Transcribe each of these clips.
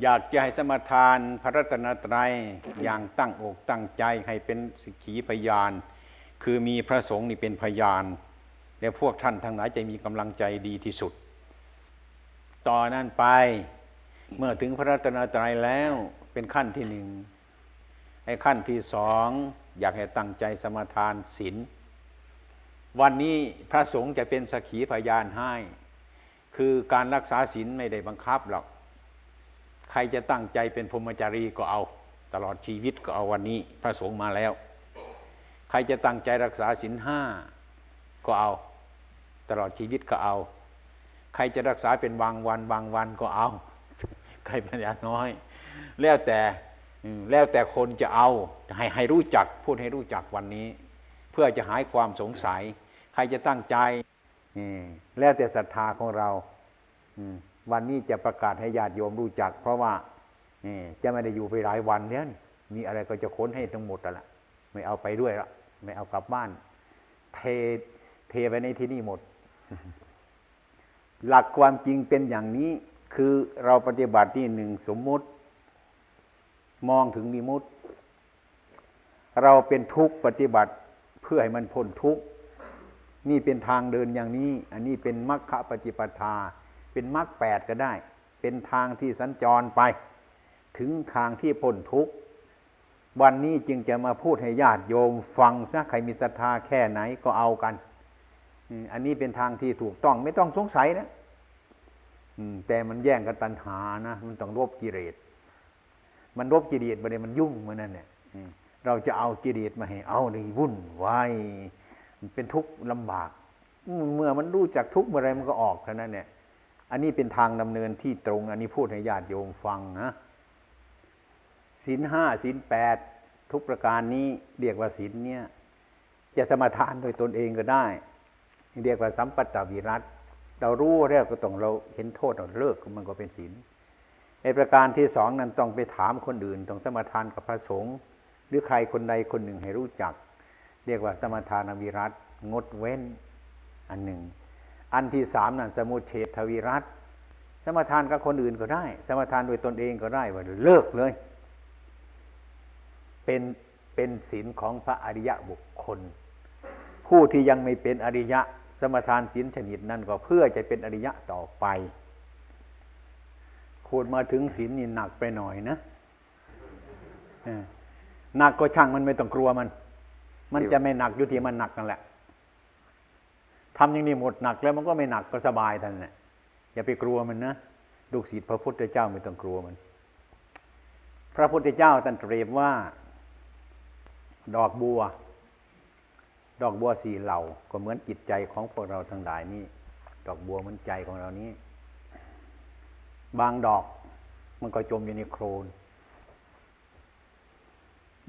อยากจะให้สมทานพระรัตนตรัยอย่างตั้งอกตั้งใจให้เป็นสักขีพยานคือมีพระสงฆ์นี่เป็นพยานและพวกท่านทั้งหลายจะมีกำลังใจดีที่สุดต่อนั้นไปเมื่อถึงพระรัตนตรัยแล้วเป็นขั้นที่หนึ่งไอ้ขั้นที่สองอยากให้ตั้งใจสมทานศีลวันนี้พระสงฆ์จะเป็นสักขีพยานให้คือการรักษาศีลไม่ได้บังคับหรอกใครจะตั้งใจเป็นพรหมจารีก็เอาตลอดชีวิตก็เอาวันนี้พระสงฆ์มาแล้วใครจะตั้งใจรักษาศีลห้าก็เอาตลอดชีวิตก็เอาใครจะรักษาเป็นบางวันก็เอาใครปัญญาน้อยแล้วแต่คนจะเอาให้รู้จักพูดให้รู้จักวันนี้เพื่อจะหายความสงสัยใครจะตั้งใจแล้วแต่ศรัทธาของเราวันนี้จะประกาศให้ญาติโยมรู้จักเพราะว่าจะไม่ได้อยู่ไปหลายวันเนี่ยมีอะไรก็จะค้นให้ทั้งหมดแล้วล่ะไม่เอาไปด้วยละไม่เอากลับบ้านเทไปในที่นี่หมด หลักความจริงเป็นอย่างนี้คือเราปฏิบัติที่หนึ่งสมมุติมองถึงวิมุตติเราเป็นทุกข์ปฏิบัติเพื่อให้มันพ้นทุกข์นี่เป็นทางเดินอย่างนี้อันนี้เป็นมรรคปฏิปทาเป็นมรรคแปดก็ได้เป็นทางที่สัญจรไปถึงทางที่พ้นทุกข์วันนี้จึงจะมาพูดให้ญาติโยมฟังซะใครมีศรัทธาแค่ไหนก็เอากันอันนี้เป็นทางที่ถูกต้องไม่ต้องสงสัยนะแต่มันแย่งกันตัณหานะมันต้องลบกิเลสมันลบกิเลสไปเลยมันยุ่งเหมือนนั่นเนี่ยเราจะเอากิเลสมาให้เอาในวุ่นวายเป็นทุกข์ลำบากเมื่อมันรู้จักทุกข์เมื่อไรมันก็ออกเท่านั้นเนี่ยอันนี้เป็นทางดำเนินที่ตรงอันนี้พูดให้ญาติโยมฟังนะศีลห้าศีลแปดทุกประการนี้เรียกว่าศีลเนี่ยจะสมาทานโดยตนเองก็ได้เรียกว่าสัมปัตตวิรัติเรารู้แล้วก็ต้องเราเห็นโทษเราเลิกมันก็เป็นศีลในประการที่สองนั้นต้องไปถามคนอื่นต้องสมาทานกับพระสงฆ์หรือใครคนใดคนหนึ่งให้รู้จักเรียกว่าสมาทานวิรัติงดเว้นอันหนึ่งอันที่สามนั้นสมุเฉทวิรัติสมาทานกับคนอื่นก็ได้สมาทานโดยตนเองก็ได้ว่าเลิกเลยเป็นศีลของพระอริยะบุคคลผู้ที่ยังไม่เป็นอริยะสมาทานศีลชนิดนั้นก็เพื่อจะเป็นอริยะต่อไปพูดมาถึงศีลนี่หนักไปหน่อยนะหนักก็ช่างมันไม่ต้องกลัวมันจะไม่หนักอยู่ที่มันหนักนั่นแหละทำอย่างนี้หมดหนักแล้วมันก็ไม่หนักก็สบายท่านน่ะอย่าไปกลัวมันนะลูกศิษย์พระพุทธเจ้าไม่ต้องกลัวมันพระพุทธเจ้าท่านเปรียบว่าดอกบัวสี่เหล่าก็เหมือนจิตใจของพวกเราทั้งหลายนี่ดอกบัวเหมือนใจของเรานี้บางดอกมันก็จมอยู่ในโคลน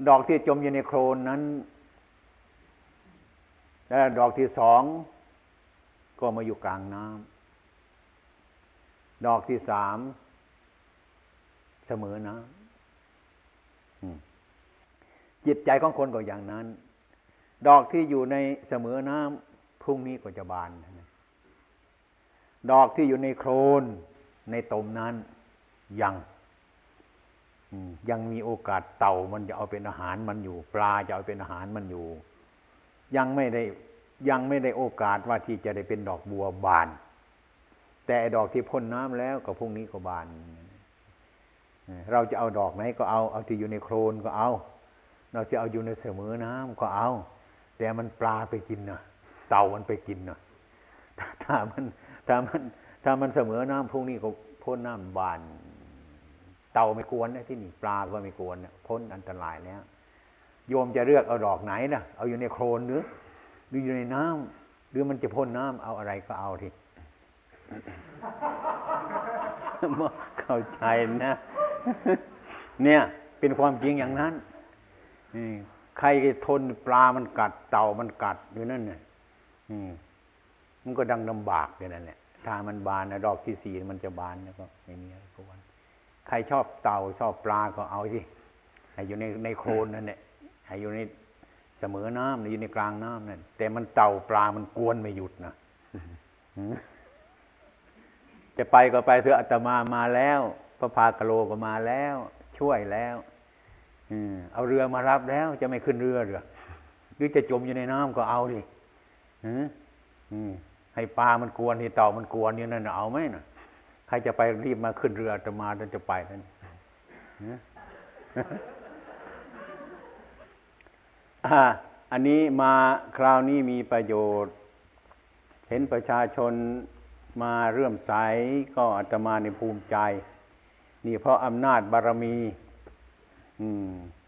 ดอกที่จมอยู่ในโคลนนั้นและดอกที่สองก็มาอยู่กลางน้ำดอกที่สามเสมอน้ำจิตใจของคนก็อย่างนั้นดอกที่อยู่ในเสมอน้ำพรุ่งนี้ก็จะบานดอกที่อยู่ในโคลนในตมนั้นยังมีโอกาสเต่ามันจะเอาเป็นอาหารมันอยู่ปลาจะเอาเป็นอาหารมันอยู่ยังไม่ได้โอกาสว่าที่จะได้เป็นดอกบัวบานแต่ดอกที่พ่นน้ำแล้วก็พรุ่งนี้ก็บานเราจะเอาดอกไหนก็เอาที่อยู่ในโคลนก็เอาเราจะเอาอยู่ในเสมอน้ำก็เอาแต่มันปลาไปกินนะเต่ามันไปกินนะถ้ามันเสมอน้ำพวกนี้ก็พ้นน้ำบานเต่าไม่กวนนะที่นี่ปลาก็ไม่กวนนะพ้นอันตรายแล้วโยมจะเลือกเอาดอกไหนนะเอาอยู่ในโคลนหรืออยู่ในน้ำหรือมันจะพ้นน้ำเอาอะไรก็เอาที เข้าใจนะ เนี่ยเป็นความจริงอย่างนั้นใครทนปลามันกัดเต่ามันกัดอยู่นั่นเนี่ยมันก็ดังลำบากอย่างนั้นแหละถ้ามันบานนะดอกที่สี่มันจะบานแล้วก็ไม่มีอะไรกวนใครชอบเต่าชอบปลาก็เอาสิให้อยู่ในโคลนนั่นแหละให้อยู่ในเสมอน้ำหรืออยู่ในกลางน้ำนั่นแต่มันเต่าปลามันกวนไม่หยุดนะ จะไปก็ไปเถอะอาตมามาแล้วพ ระพากะโลก็มาแล้วช่วยแล้วเอาเรือมารับแล้วจะไม่ขึ้นเรือหรือจะจมอยู่ในน้ำก็เอาดิให้ปลามันกวนให้เต่ามันกวนนี่นั่นเอาไหมนะใครจะไปรีบมาขึ้นเรือจะมาจะไปนั่นอันนี้มาคราวนี้มีประโยชน์เห็นประชาชนมาเรื่อมใสก็อาตมาในภูมิใจนี่เพราะอำนาจบารมี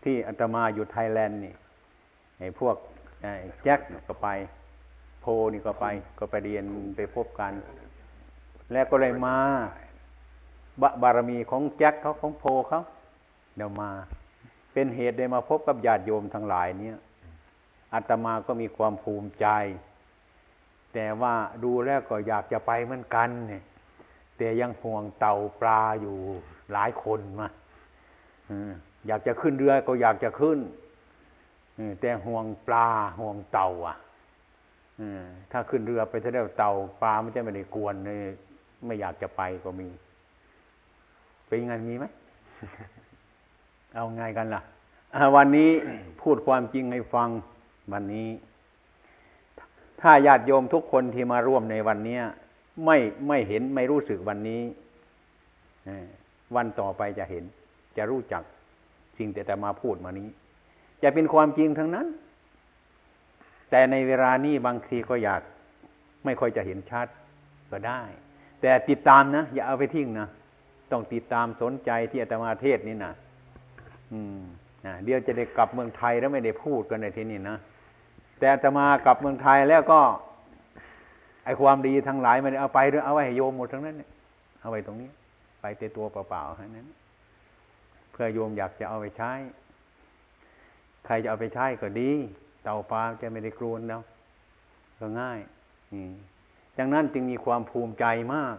ที่อาตมาอยู่ไทยแลนด์นี่ไอ้พวกแจ็คก็ไปโพนี่ก็ไปเรียนไปพบกันแล้วก็เลยมาบารมีของแจ็คเขาของโพเขาเดี๋ยวมาเป็นเหตุได้มาพบกับญาติโยมทั้งหลายเนี่ยอาตมาก็มีความภูมิใจแต่ว่าดูแล้วก็อยากจะไปเหมือนกันเนี่ยแต่ยังห่วงเต่าปลาอยู่หลายคนมาอยากจะขึ้นเรือก็อยากจะขึ้นแต่ห่วงปลาห่วงเต่าถ้าขึ้นเรือไปถ้าได้เต่าปลามันจะไม่ได้กวนเลยไม่อยากจะไปก็มีเป็นไงมีไหม เอาไงกันล่ะวันนี้ พูดความจริงให้ฟังวันนี้ถ้าญาติโยมทุกคนที่มาร่วมในวันนี้ไม่เห็นไม่รู้สึกวันนี้วันต่อไปจะเห็นจะรู้จักสิ่งแต่มาพูดมานี้จะเป็นความจริงทั้งนั้นแต่ในเวลานี้บางทีก็อยากไม่ค่อยจะเห็นชัดก็ได้แต่ติดตามนะอย่าเอาไปทิ้งนะต้องติดตามสนใจที่อาตมาเทศนี่นะเดี๋ยวจะได้กลับเมืองไทยแล้วไม่ได้พูดกันในที่นี่นะแต่อาตมากลับเมืองไทยแล้วก็ไอความดีทั้งหลายมันเอาไปด้วยเอาไว้ให้โยมหมดทั้งนั้นเนี่ยเอาไว้ตรงนี้ไปแต่ตัวเปล่าๆทั้งนั้นเพื่อโยมอยากจะเอาไปใช้ใครจะเอาไปใช้ก็ดีเต่าปลาจะไม่ได้กลัวแล้วก็ง่ายดังนั้นจึงมีความภูมิใจมาก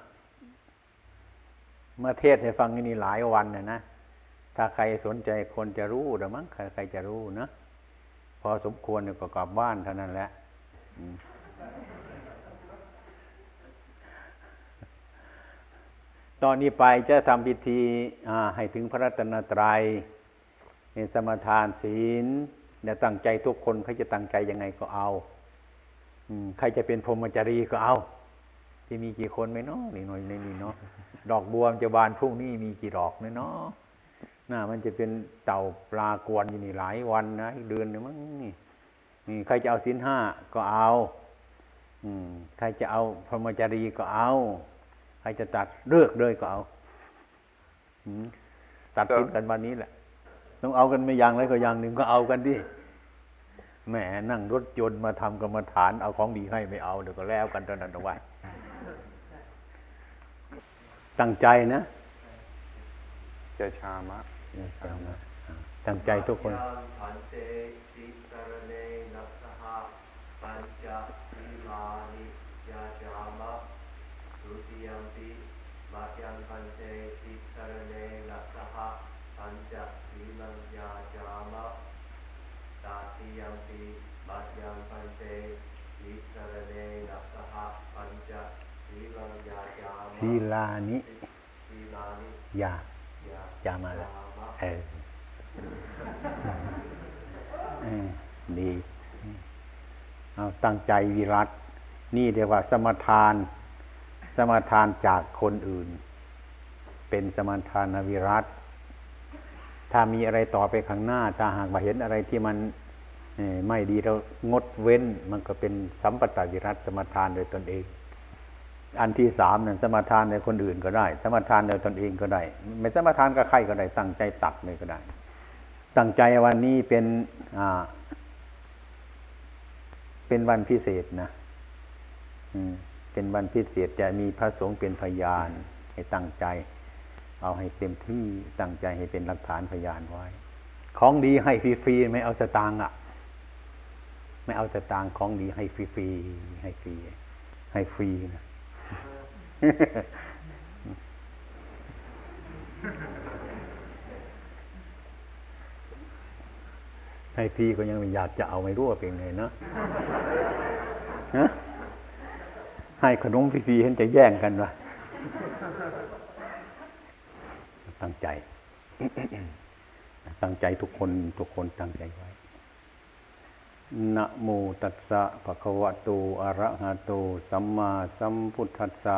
มาเทศให้ฟังนี่หลายวันนะถ้าใครสนใจคนจะรู้หรือมั้งใครจะรู้นะพอสมควรเนี่ยก็กลับบ้านเท่านั้นแหละตอนนี้ไปจะทำพิธีให้ถึงพระรัตนตรัยในสมาทานศีลเนี่ยตั้งใจทุกคนใครจะตั้งใจยังไงก็เอาใครจะเป็นพรหมจรีก็เอาที่มีกี่คนไหมเนาะนี่หน่อยในนี้เนาะดอกบัวจะบานพรุ่งนี้มีกี่ดอกเนี่ยเนาะน่ามันจะเป็นเต่าปลากวนอยู่นี่หลายวันนะเดือนนึงมั้งนี่ใครจะเอาศีลห้าก็เอาใครจะเอาพรหมจรีก็เอาใครจะตัดเลือกเลยก็เอาตัดสินกันวันนี้แหละต้องเอากันไม่อย่างไรก็อย่างหนึ่งก็เอากันดิแหมนั่งรถยนต์มาทำกรรมฐานเอาของดีให้ไม่เอาเดี๋ยวก็แล้วกันตอนนั้นเอาไว้ตั้งใจนะเจชามะตั้งใจทุกคนศีลานิยามาละดีเอาตั้งใจวิรัตนี่เรียกว่าสมทานจากคนอื่นเป็นสมทานวิรัตถ้ามีอะไรต่อไปข้างหน้าถ้าหากเห็นอะไรที่มันไม่ดีเรางดเว้นมันก็เป็นสัมปตวิรัตสมทานโดยตนเองอันที่สามนั่นสมทานในคนอื่นก็ได้สมทานในตนเองก็ได้ไม่สมทานกับใครก็ได้ตั้งใจตัดเลยก็ได้ตั้งใจวันนี้เป็นวันพิเศษนะเป็นวันพิเศษจะมีพระสงฆ์เป็นพยานให้ตั้งใจเอาให้เต็มที่ตั้งใจให้เป็นหลักฐานพยานไว้ของดีให้ฟรีๆไม่เอาสตางค์ไม่เอาสตางค์ของดีให้ฟรีๆให้ฟรีนะให้ฟรีก็ยังไม่อยากจะเอาไม่รู้ว่าเป็นไงนะให้ขนมฟรีๆเห็นจะแย่งกันวะ ตั้งใจ ตั้งใจทุกคนตั้งใจไว้นะโมตัสสะภะคะวะโตอะระหะโตสัมมาสัมพุทธัสสะ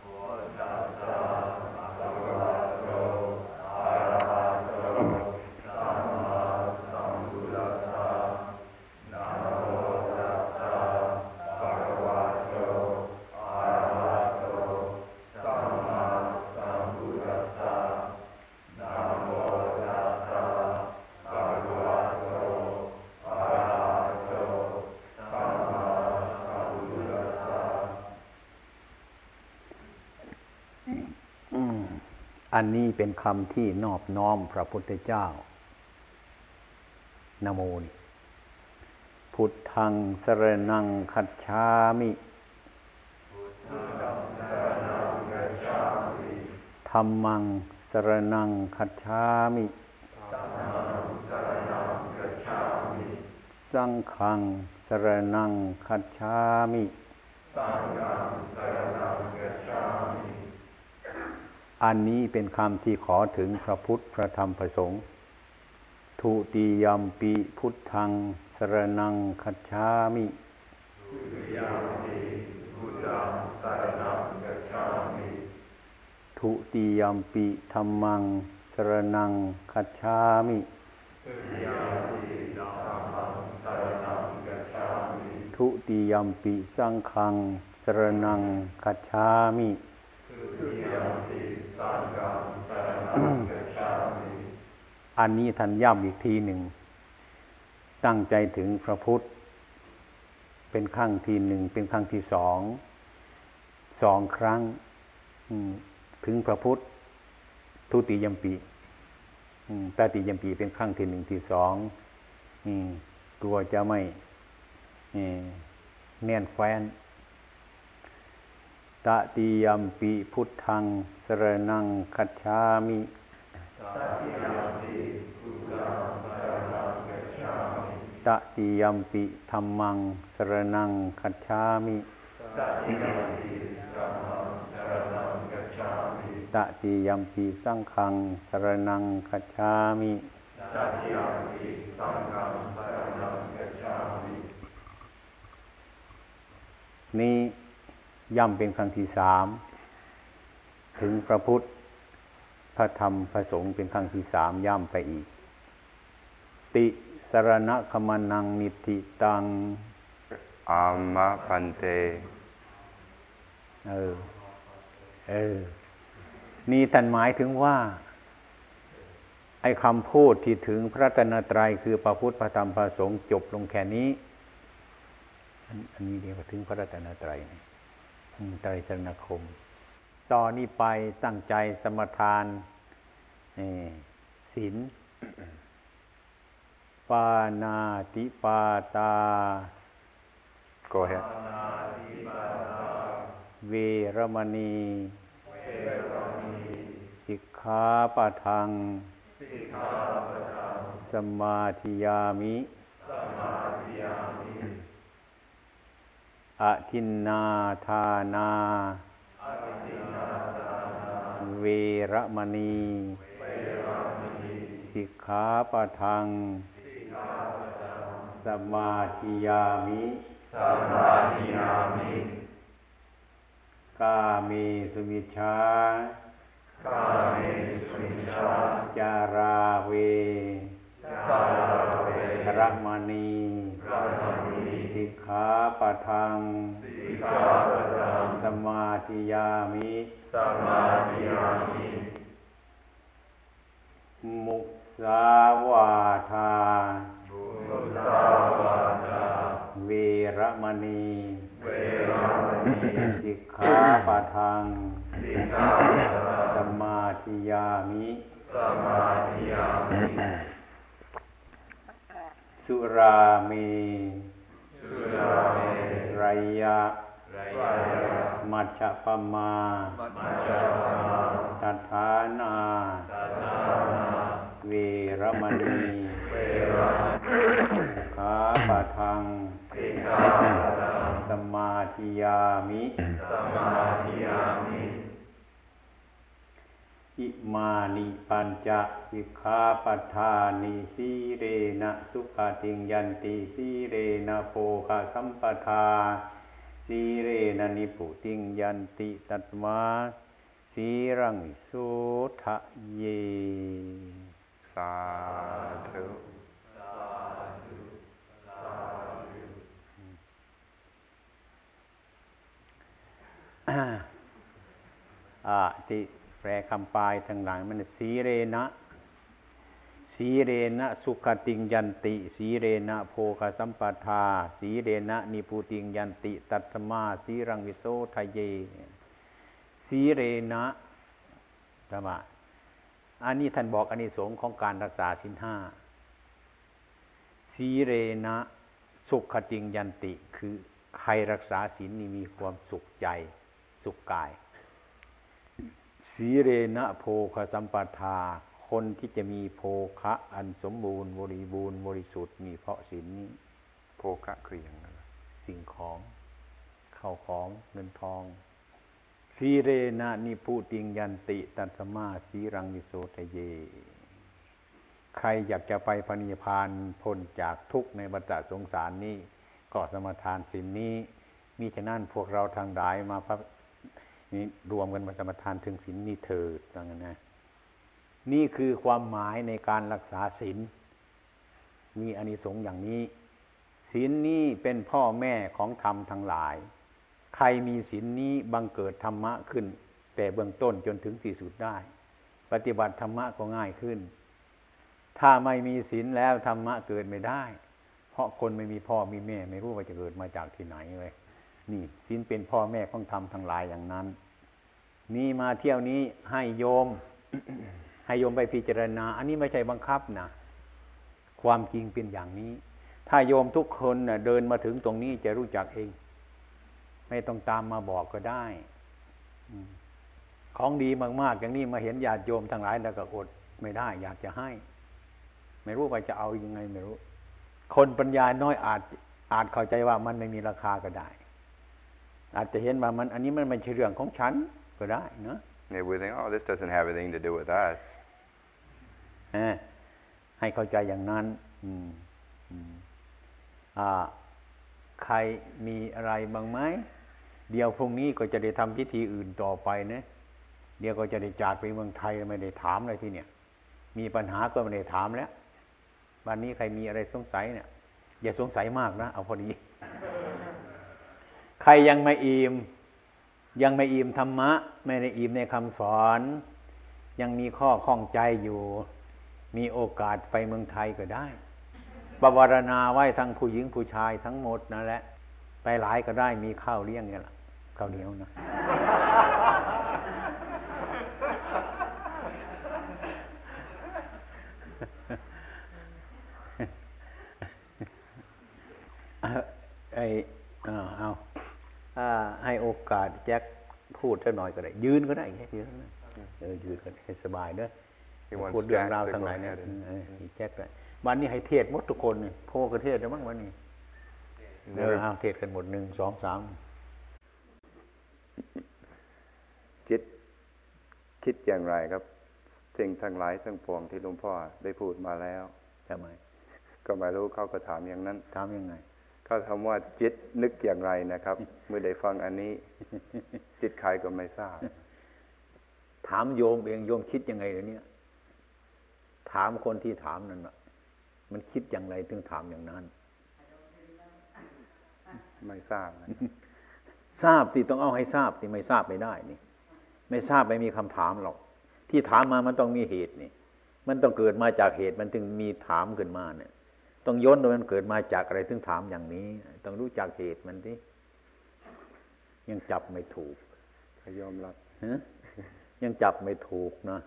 โมตัสสะภะคะวะโตอะระหะโตสัมมาสัมพุทธัสสะนะโมตัสสะภะคะวะโตอะระหะโตสัมมาสัมพุทธัสสะนะโมตัสสะภะคะวะโตอะระหะโตสัมมาสัมพุทธัสสะอันนี้เป็นคำที่นอบน้อมพระพุทธเจ้านะโมนี่พุทธังสรณังคัจฉามิธัมมังสรณังคัจฉามิสังฆังสรณังคัจฉามิอันนี้เป็นคำที่ขอถึงพระพุทธพระธรรมพระสงฆ์ทุติยัมปิพุทธังสรณังคัจฉามิทุติยัมปิพุทธังสรณังคัจฉามิทุติยัมปิธัมมังสรณังคัจฉามิทุติยัมปิธัมมังสรณังคัจฉามิทุติยัมปิสังฆังสรณังคัจฉามิทุติยัมปิสังฆังสรณังคัจฉามิอันนี้ท่านย้ำอีกทีหนึ่งตั้งใจถึงพระพุทธเป็นครั้งที่หนึ่งเป็นครั้งที่สองครั้งถึงพระพุทธทุติยัมปีตติยัมปีเป็นครั้งที่หนึ่งที่สองตัวจะไม่แน่นแฟนตติยัมปีพุทธังสรณังคัจฉามิตติยัมปีพุทธังสรณังคัจฉามิตติยัมปีธัมมังสรณังคัจฉามิตติยัมปีธัมมังสรณังคัจฉามิตติยัมปีสังฆังสรณังคัจฉามิตติยัมปีสังฆังสรณังคัจฉามินี้ย่ำเป็นครั้งที่สามถึงพระพุทธพระธรรมพระสงฆ์เป็นครั้งที่สามย่ำไปอีกติสรณคมนังนิธิตังอามะพันเตนี่ท่านหมายถึงว่าไอ้คำพูดที่ถึงพระตนตรัยคือพระพุทธพระธรรมพระสงฆ์จบลงแค่นี้อันนี้เรียกว่าถึงพระตนตรัยไตรสรณคมตอนนี้ไปตั้งใจสมทานศีล ปานาติปาตา Go ahead เวรมณี สิกขาปะทัง สมาธิยามิ อทินนาทานาเวรมณีสิกขาปะทังสมาธิยามิกาเมสุมิจฉาจาราเวรมณีสิกขาปะทังสมาธิยามิมุสาวาทาเวรมณีสิกขาปะทังสมาธิยามิสุรามีไรยะมัจฉปมาตัฏฐานาเว มณีสิกขาปะทังสัมมาทิยามิอิมานิปัญจสิกขาปัฏฐานิสีเรนะสุขติงยันติสีเรนะโภคสัมปทาสีเรนะนิพุติงยันติตัตมาสีรังวิสุทะเยสาธุติแปลคำปลายทางหลังมันสีเรนะสีเรนะสุขติงยันติสีเรนะโภคสัมปทาสีเรนะนิพุติงยันติตัตมาสีรังวิโสทะเยสีเรนะธรรมะอันนี้ท่านบอกอานิสงส์ของการรักษาศีลห้าสีเรนะสุขติงยันติคือใครรักษาศีลนี่มีความสุขใจสุขกายสีเรนะโภคสัมปทาคนที่จะมีโภคะอันสมบูรณ์บริบูรณ์บริสุทธิ์มีเพราะศีลนี้โภคะคืออย่างไรสิ่งของข้าวของเงินทองสีเรนะนิพุติงยันติตัสมาสีรังวิโสทะเยใครอยากจะไปพระนิพพานพ้นจากทุกข์ในวัฏสงสารนี้ก็สมาทานศีลนี้มิฉะนั้นพวกเราทั้งหลายมาพระนี่รวมกันมาสมาทานถึงศีลนี่เถิดว่างั้นนะนี่คือความหมายในการรักษาศีลมีอานิสงส์อย่างนี้ศีลนี้เป็นพ่อแม่ของธรรมทั้งหลายใครมีศีลนี้บังเกิดธรรมะขึ้นแต่เบื้องต้นจนถึงที่สุดได้ปฏิบัติธรรมะก็ง่ายขึ้นถ้าไม่มีศีลแล้วธรรมะเกิดไม่ได้เพราะคนไม่มีพ่อมีแม่ไม่รู้ว่าจะเกิดมาจากที่ไหนเลยนี่ศีลเป็นพ่อแม่ของธรรมทั้งหลายอย่างนั้นนี่มาเที่ยวนี้ให้โยม ให้โยมไปพิจารณาอันนี้ไม่ใช่บังคับนะความจริงเป็นอย่างนี้ถ้าโยมทุกคนนะเดินมาถึงตรงนี้จะรู้จักเองไม่ต้องตามมาบอกก็ได้ของดีมากๆอย่างนี้มาเห็นญาติโยมทั้งหลายแล้วก็อดไม่ได้อยากจะให้ไม่รู้ว่าจะเอายังไงไม่รู้คนปัญญาน้อยอาจเข้าใจว่ามันไม่มีราคาก็ได้อาจจะเห็นว่ามันอันนี้มันไม่ใช่เรื่องของฉันก็ได้เนาะ Maybe we think, oh, this doesn't have anything to do with us ให้เข้าใจอย่างนั้นใครมีอะไรบ้างไหมเดี๋ยวพรุ่งนี้ก็จะได้ทำพิธีอื่นต่อไปนะเดี๋ยวก็จะได้จากไปเมืองไทยไม่ได้ถามอะไรที่เนี่ยมีปัญหาก็ไม่ได้ถามแล้ววันนี้ใครมีอะไรสงสัยเนี่ยอย่าสงสัยมากนะเอาพอดีใครยังไม่อิ่มธรรมะไม่ได้อิ่มในคำสอนยังมีข้อข้องใจอยู่มีโอกาสไปเมืองไทยก็ได้บวรณาไว้ทั้งผู้หญิงผู้ชายทั้งหมดนั่นแหละไปหลายก็ได้มีข้าวเลี้ยงเนี่ยล่ะข้าวเหนียวนะ ให้โอกาสแจ็คพูดสักหน่อยก็ได้ยืนก็ได้แค่ยืนนะยืนก็ให้สบายด้วยพูดเรื่องราวทั้งหลายเนี่ยแจ็คเลยวันนี้ให้เทศหมดทุกคนนี่พ่อก็เทศได้บ้างวันนี้เดี๋ยวเอาเทศกันหมด 1, 2, 3 คิดอย่างไรครับสิ่งทั้งหลายทั้งปวงที่หลวงพ่อได้พูดมาแล้วทำไมก็ไม่รู้เขาก็ถามอย่างนั้นถามยังไงเขาถามว่าจิตนึกอย่างไรนะครับเมื่อได้ฟังอันนี้จิตใครก็ไม่ทราบถามโยมเองโยมคิดยังไงเดี๋ยวนี้ถามคนที่ถามนั่นน่ะมันคิดอย่างไรถึงถามอย่างนั้นไม่ทราบนะ ทราบสิต้องเอาให้ทราบสิไม่ทราบไม่ได้นี่ไม่ทราบไม่มีคำถามหรอกที่ถามมามันต้องมีเหตุนี่มันต้องเกิดมาจากเหตุมันถึงมีถามขึ้นมาเนี่ยต้องย้อนดูมันเกิดมาจากอะไรถึงถามอย่างนี้ต้องรู้จักเหตุมันสิยังจับไม่ถูกยอมรับยังจับไม่ถูกนะ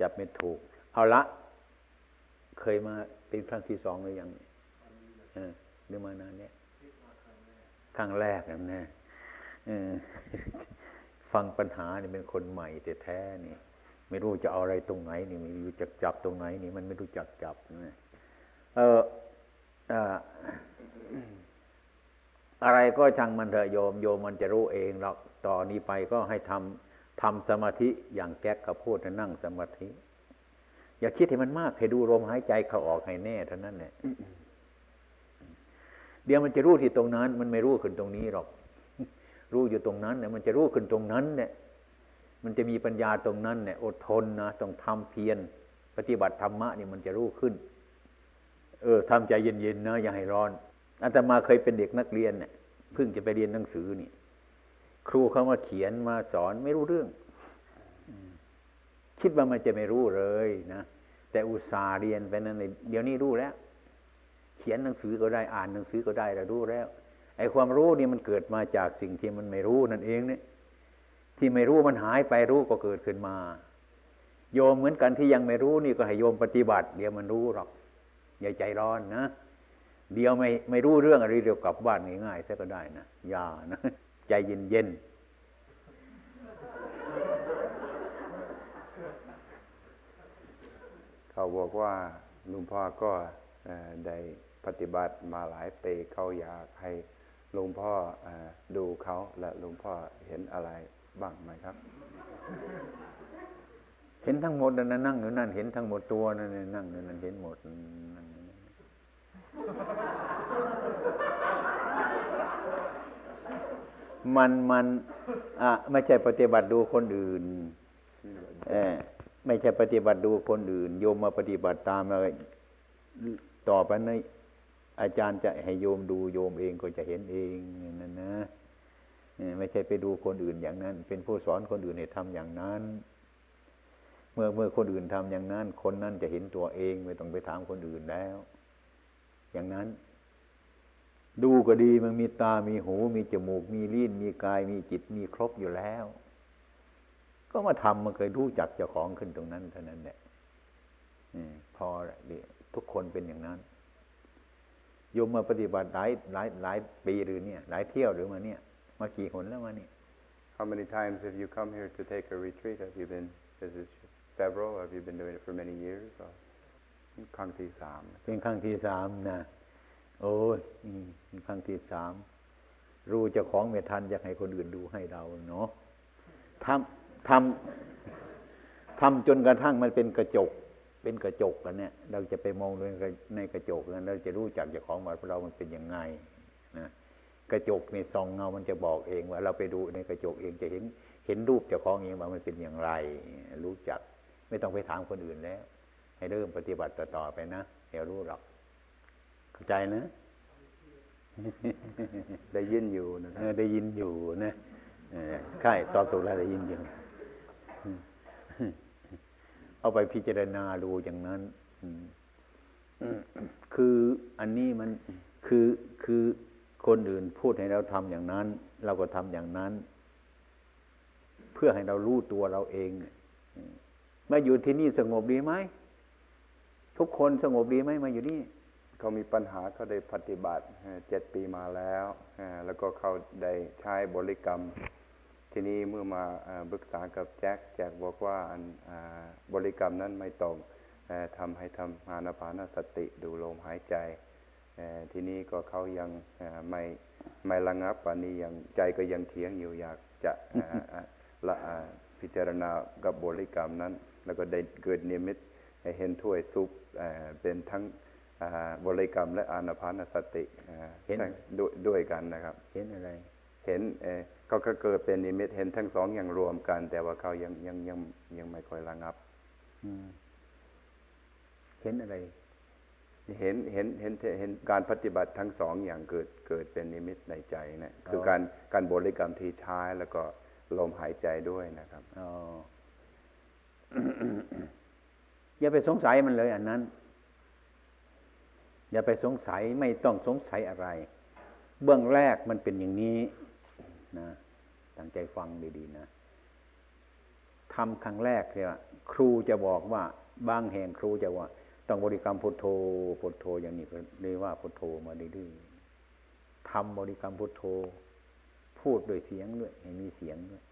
จับไม่ถูกเอาละเคยมาเป็นครั้งที่สองหรือยังหรือมานานเนี่ยครั้งแรกนั่นแน่ฟังปัญหาเนี่ยเป็นคนใหม่แต่แท้นี่ ไม่รู้จะเอาอะไรตรงไหนนี่ไม่รู้จะจับตรงไหนนี่มันไม่รู้จักจับอะไรก็ช่างมันเถอะโยมมันจะรู้เองหรอกต่อนนี้ไปก็ให้ทำสมาธิอย่างแก๊กกับพูดนั่งสมาธิอย่าคิดให้มันมากให้ดูลมหายใจเข้าออกให้แน่เท่านั้นแหละ เดี๋ยวมันจะรู้ที่ตรงนั้นมันไม่รู้ขึ้นตรงนี้หรอกรู้อยู่ตรงนั้นเนี่ยมันจะรู้ขึ้นตรงนั้นเนี่ยมันจะมีปัญญาตรงนั้นเนี่ยอดทนนะต้องทำเพียรปฏิบัติธรรมะนี่มันจะรู้ขึ้นทำใจเย็นๆนะอย่าให้ร้อนอาตมาเคยเป็นเด็กนักเรียนเนี่ยเพิ่งจะไปเรียนหนังสือนี่ครูเขามาเขียนมาสอนไม่รู้เรื่องคิดว่ามันจะไม่รู้เลยนะแต่อุตส่าห์เรียนไปนั้นเดี๋ยวนี้รู้แล้วเขียนหนังสือก็ได้อ่านหนังสือก็ได้เรารู้แล้วไอ้ความรู้นี่มันเกิดมาจากสิ่งที่มันไม่รู้นั่นเองเนี่ยที่ไม่รู้มันหายไปรู้ก็เกิดขึ้นมาโยมเหมือนกันที่ยังไม่รู้นี่ก็ให้โยมปฏิบัติเดี๋ยวมันรู้หรอกอย่าใจร้อนนะเดี๋ยวไม่รู้เรื่องอะไรเดี๋ยวกลับบ้านง่ายๆซะก็ได้นะอย่านะใจเย็นๆเขาบอกว่าหลวงพ่อก็ได้ปฏิบัติมาหลายปีเขาอยากให้หลวงพ่อดูเขาและหลวงพ่อเห็นอะไรบ้างไหมครับเห็นทั้งหมดนั่นนั่งอยู่นั่นเห็นทั้งหมดตัวนั่นนั่งอยู่นั่นเห็นหมดมันไม่ใช่ปฏิบัติดูคนอื่นไม่ใช่ปฏิบัติดูคนอื่นโยมมาปฏิบัติตามอะไรต่อไปนะอาจารย์จะให้โยมดูโยมเองก็จะเห็นเองนั่นนะไม่ใช่ไปดูคนอื่นอย่างนั้นเป็นผู้สอนคนอื่นให้ทำอย่างนั้นเมื่อคนอื่นทำอย่างนั้นคนนั้นจะเห็นตัวเองไม่ต้องไปถามคนอื่นแล้วอย่างนั้นดูก็ดีมันมีตามีหูมีจมูกมีลิ้นมีกายมีจิตมีครบอยู่แล้วก็มาทำมันเคยรู้จักเจ้าของขึ้นตรงนั้นเท่านั้นแหละพอเลยทุกคนเป็นอย่างนั้นโยมมาปฏิบัติหลายปีหรือเนี่ยหลายเที่ยวหรือมาเนี่ยมากี่หนแล้วมาเนี่ย How many times have you come here to take a retreat? Have you been? Is it several? Have you been doing it for many years? ครั้งที่สามเป็นครั้งที่สามนะโอ้ยครั้งที่สามรู้เจ้าของไม่ทันอยากให้คนอื่นดูให้เราเนาะทำจนกระทั่งมันเป็นกระจกกันเนี่ยเราจะไปมองในกระจกนั้นเราจะรู้จักเจ้าของว่าเรามันเป็นยังไงนะกระจกนี่ส่องเงามันจะบอกเองว่าเราไปดูในกระจกเองจะเห็นรูปเจ้าของเองว่ามันเป็นอย่างไรรู้จักไม่ต้องไปถามคนอื่นแล้วให้เริ่มปฏิบัติต่อไปนะเดี๋ยวรู้หรอกเข้าใจนะ ได้ยินอยู่นะได้ยินอยู่นะใช่ตอบถูกแล้วได้ยินจริงเอาไปพิจารณาดูอย่างนั้นคืออันนี้มันคือคนอื่นพูดให้เราทำอย่างนั้นเราก็ทำอย่างนั้นเพื่อให้เรารู้ตัวเราเองมาอยู่ที่นี่สงบดีไหมทุกคนสงบดีไหมมาอยู่นี่เขามีปัญหาเขาได้ปฏิบัติ7 ปีมาแล้วแล้วก็เขาได้ใช้บริกรรมทีนี้เมื่อมาปรึกษากับแจ็คบอกว่าบริกรรมนั้นไม่ตรงทำให้ทำอานาปานสติดูลมหายใจทีนี้ก็เขายังไม่ระงับอันนี้ยังใจก็ยังเถียงอยู่อยากจะพิจารณากับบริกรรมนั้นแล้วก็ได้เกิดนิมิตเห็นถ้วยซุปเป็นทั้งบริกรรมและอานาปานสติเห็นด้วยกันนะครับเห็นอะไรเห็นเขาก็เกิดเป็นนิมิตเห็นทั้งสองอย่างรวมกันแต่ว่าเขายังไม่ค่อยระงับเห็นอะไรเห็นการปฏิบัติทั้งสองอย่างเกิดเป็นนิมิตในใจนะคือการบริกรรมทีท้ายแล้วก็ลมหายใจด้วยนะครับอ๋อ อย่าไปสงสัยมันเลยอันนั้นอย่าไปสงสัยไม่ต้องสงสัยอะไรเบื้องแรกมันเป็นอย่างนี้นะตั้งใจฟังดีๆนะทำครั้งแรกเลยว่าครูจะบอกว่าบางแห่งครูจะว่าต้องบริกรรมพุทโธพุทโธอย่างนี้เรียกว่าพุทโธมาดื้อๆทำบริกรรมพุทโธพูดด้วยเสียงด้วยให้มีเสียงด้วย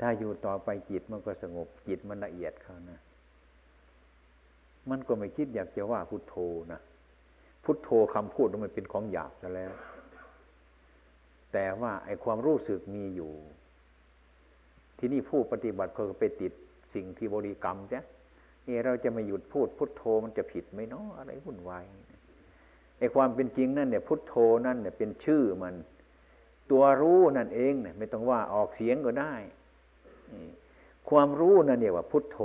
ถ้าอยู่ต่อไปจิตมันก็สงบจิตมันละเอียดเข้านะมันก็ไม่คิดอยากจะว่าพุทโธนะพุทโธคำพูดมันเป็นของหยาบซะแล้วแต่ว่าไอ้ความรู้สึกมีอยู่ที่นี่ผู้ปฏิบัติเพลินไปติดสิ่งที่บริกรรมจ้ะเราจะไม่หยุดพูดพุทโธมันจะผิดไหมเนาะอะไรวุ่นวายไอ้ความเป็นจริงนั่นเนี่ยพุทโธนั่นเนี่ยเป็นชื่อมันตัวรู้นั่นเองเนี่ยไม่ต้องว่าออกเสียงก็ได้ความรู้นั่นเนี่ยว่าพุทโธ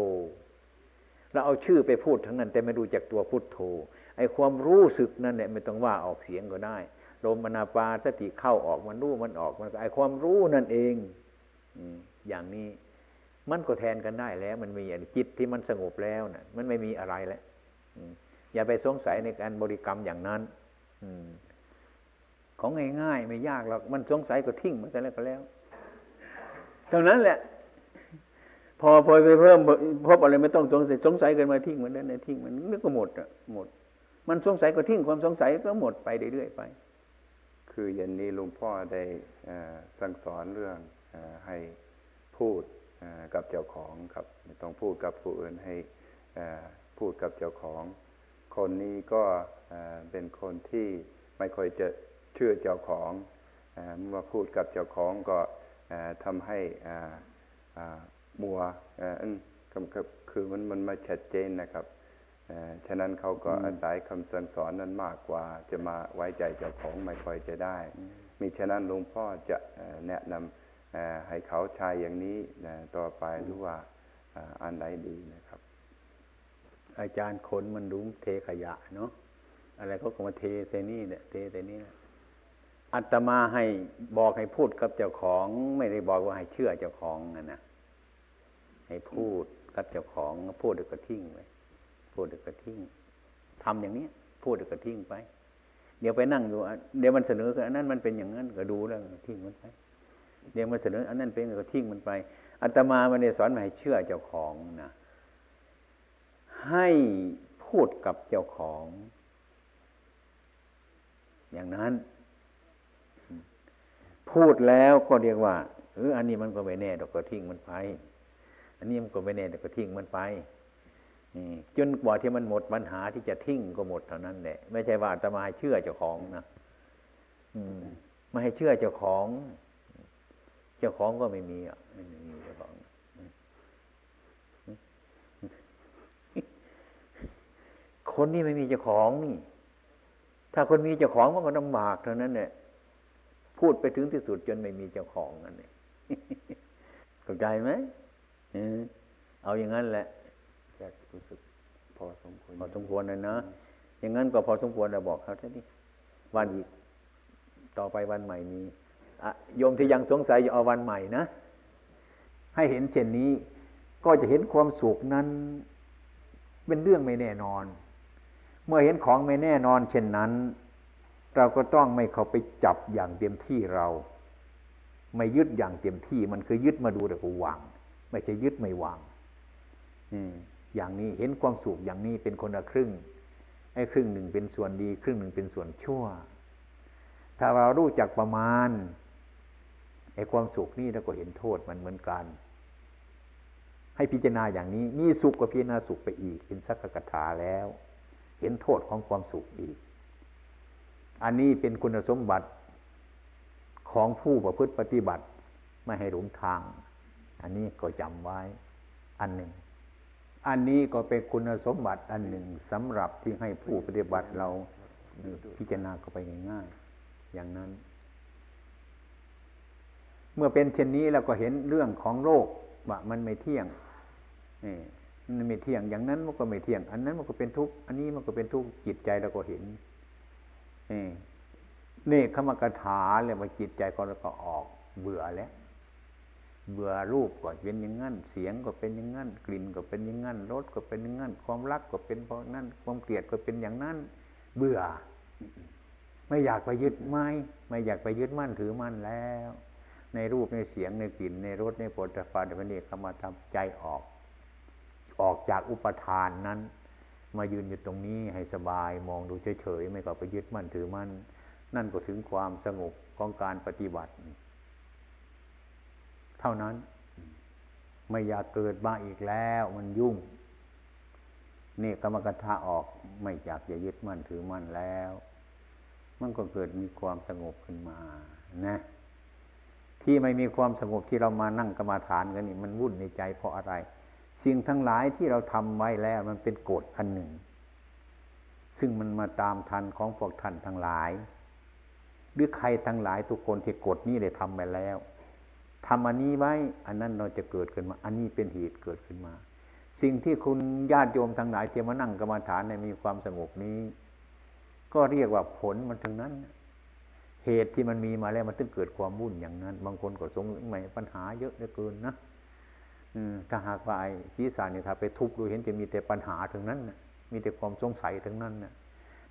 เราเอาชื่อไปพูดทั้งนั้นแต่ไม่รู้จักตัวพุทโธไอ้ความรู้สึกนั่นเนี่ยไม่ต้องว่าออกเสียงก็ได้ลมอนาปานสติเข้าออกมันรู้มันออกมันไอ้ความรู้นั่นเองอย่างนี้มันก็แทนกันได้แล้วมันมีจิตที่มันสงบแล้วน่ะมันไม่มีอะไรแล้วอย่าไปสงสัยในการบริกรรมอย่างนั้นของง่ายๆไม่ยากหรอกมันสงสัยก็ทิ้งมันไปแล้วก็แล้วเท่านั้นแหละพอไปเพิ่มพบอะไรไม่ต้องสงสัยเกินมาทิ้งมันนั้นทิ้งมันนึกก็หมดอ่ะหมดมันสงสัยก็ทิ้งความสงสัยก็หมดไปเรื่อยๆไปคือเย็นนี้หลวงพ่อได้สั่งสอนเรื่องให้พูดกับเจ้าของครับไม่ต้องพูดกับผู้อื่นให้พูดกับเจ้าของคนนี้ก็เป็นคนที่ไม่ค่อยจะเชื่อเจ้าของเมื่อพูดกับเจ้าของก็ทำให้มัวคือมันไม่ชัดเจนนะครับฉะนั้นเขาก็อาศัยคำสั่งสอนนั้นมากกว่าจะมาไว้ใจเจ้าของไม่ค่อยจะได้มิฉะนั้นหลวงพ่อจะแนะนำให้เขาใช้อย่างนี้ต่อไปหรือว่าอันใดดีนะครับอาจารย์คนมันรู้เทขยะเนาะอะไรเขาก็มาเทใส่นี่เนี่ยเทใส่นี่นะอาตมาให้บอกให้พูดกับเจ้าของไม่ได้บอกว่าให้เชื่อเจ้าของนะให้พูดกับเจ้าของพูดแล้วก็ทิ้งไปพูดแล้วก็ทิ้งทำอย่างนี้พูดแล้วก็ทิ้งไปเดี๋ยวไปนั่งอยู่เดี๋ยวมันเสนออันนั้นมันเป็นอย่างนั้นก็ดูแล้วทิ้งมันไปเดี๋ยวมันเสนออันนั้นเป็นก็ทิ้งมันไปอาตมาไม่ได้สอนให้เชื่อเจ้าของนะให้พูดกับเจ้าของอย่างนั้นพูดแล้วก็เรียกว่าอันนี้มันก็ไม่แน่ดอกก็ทิ้งมันไปอันนี้มันก็ไม่แน่ดอกก็ทิ้งมันไปจนกว่าที่มันหมดปัญหาที่จะทิ้งก็หมดเท่านั้นแหละไม่ใช่ว่าอาตมาเชื่อเจ้าของนะไม่ให้เชื่อเจ้าของก็ไม่มีอ่ะไม่มีเจ้าของคนนี่ไม่มีเจ้าของนี่ถ้าคนมีเจ้าของมันก็ลำบากเท่านั้นแหละพูดไปถึงที่สุดจนไม่มีเจ้าของนั่นเองเข้าใจไหมเอาอย่างนั้นแหละรู้สึกพอสมควรเลยนะอย่างนั้นก็พอสมควรเราบอกเขาท่านนี่วันอีกต่อไปวันใหม่มีโยมที่ยังสงสัยอย่าเอาวันใหม่นะให้เห็นเช่นนี้ก็จะเห็นความสุขนั้นเป็นเรื่องไม่แน่นอนเมื่อเห็นของไม่แน่นอนเช่นนั้นเราก็ต้องไม่เข้าไปจับอย่างเต็มที่เราไม่ยึดอย่างเต็มที่มันคือยึดมาดูแต่ก็วางไม่ใช่ยึดไม่วางอย่างนี้เห็นความสุขอย่างนี้เป็นคนละครึ่งไอ้ครึ่งหนึ่งเป็นส่วนดีครึ่งหนึ่งเป็นส่วนชั่วถ้าเรารู้จักประมาณไอ้ความสุขนี่เราก็เห็นโทษมันเหมือนกันให้พิจารณาอย่างนี้นี่สุขก็พิจารณาสุขไปอีกเป็นสักกถาแล้วเห็นโทษของความสุขอีกอันนี้เป็นคุณสมบัติของผู้ประพฤติปฏิบัติไม่ให้หลงทางอันนี้ก็จำไว้อันหนึ่งอันนี้ก็เป็นคุณสมบัติอันหนึ่งสำหรับที่ให้ผู้ปฏิบัติเราพิจารณาเข้าไปง่ายๆอย่างนั้นเมื่อเป็นเช่นนี้เราก็เห็นเรื่องของโลกว่ามันไม่เที่ยงมันไม่เที่ยงอย่างนั้นมันก็ไม่เที่ยงอันนั้นมันก็เป็นทุกข์อันนี้มันก็เป็นทุกข์จิตใจเราก็เห็นนี่คำกถาเลยว่าจิตใจของเราก็ออกเบื่อแล้วเบื่อรูปก็เป็นอย่างนั้นเสียงก็เป็นอย่างนั้นกลิ่นก็เป็นอย่างนั้นรสก็เป็นอย่างนั้นความรักก็เป็นเพราะนั้นความเกลียดก็เป็นอย่างนั้นเบื่อไม่อยากไปยึดไม่อยากไปยึดมั่นถือมั่นแล้วในรูปในเสียงในกลิ่นในรสในโผฏฐัพพะในวันนี้เข้ามาทำใจออกจากอุปทานนั้นมายืนอยู่ตรงนี้ให้สบายมองดูเฉยๆไม่ก็ไปยึดมั่นถือมั่นนั่นก็ถึงความสงบของการปฏิบัติเท่านั้น ไม่อยากเกิดมาอีกแล้วมันยุ่งนี่กรรมกถาออกไม่อยากจะยึดมั่นถือมั่นแล้วมันก็เกิดมีความสงบขึ้นมานะที่ไม่มีความสงบที่เรามานั่งกรรมฐานกันนี่มันวุ่นในใจเพราะอะไรสิ่งทั้งหลายที่เราทำไว้แล้วมันเป็นกฎอันหนึ่งซึ่งมันมาตามทันของพวกท่านทั้งหลายหรือใครทั้งหลายทุกคนที่กฎนี้ได้ทำไปแล้วทำอันนี้ไว้อันนั้นเราจะเกิดขึ้นมาอันนี้เป็นเหตุเกิดขึ้นมาสิ่งที่คุณญาติโยมทั้งหลายที่มานั่งกรรมฐานในมีความสงบนี้ก็เรียกว่าผลมันทั้งนั้นเหตุที่มันมีมาแล้วมันถึงเกิดความวุ่นอย่างนั้นบางคนก็สงสัยใหม่ปัญหาเยอะเหลือเกินนะถ้าหากว่าไอ้ศีรษะนี่ถ้าไปทุบดูเห็นจะมีแต่ปัญหาทั้งนั้นนะมีแต่ความสงสัยทั้งนั้นนะ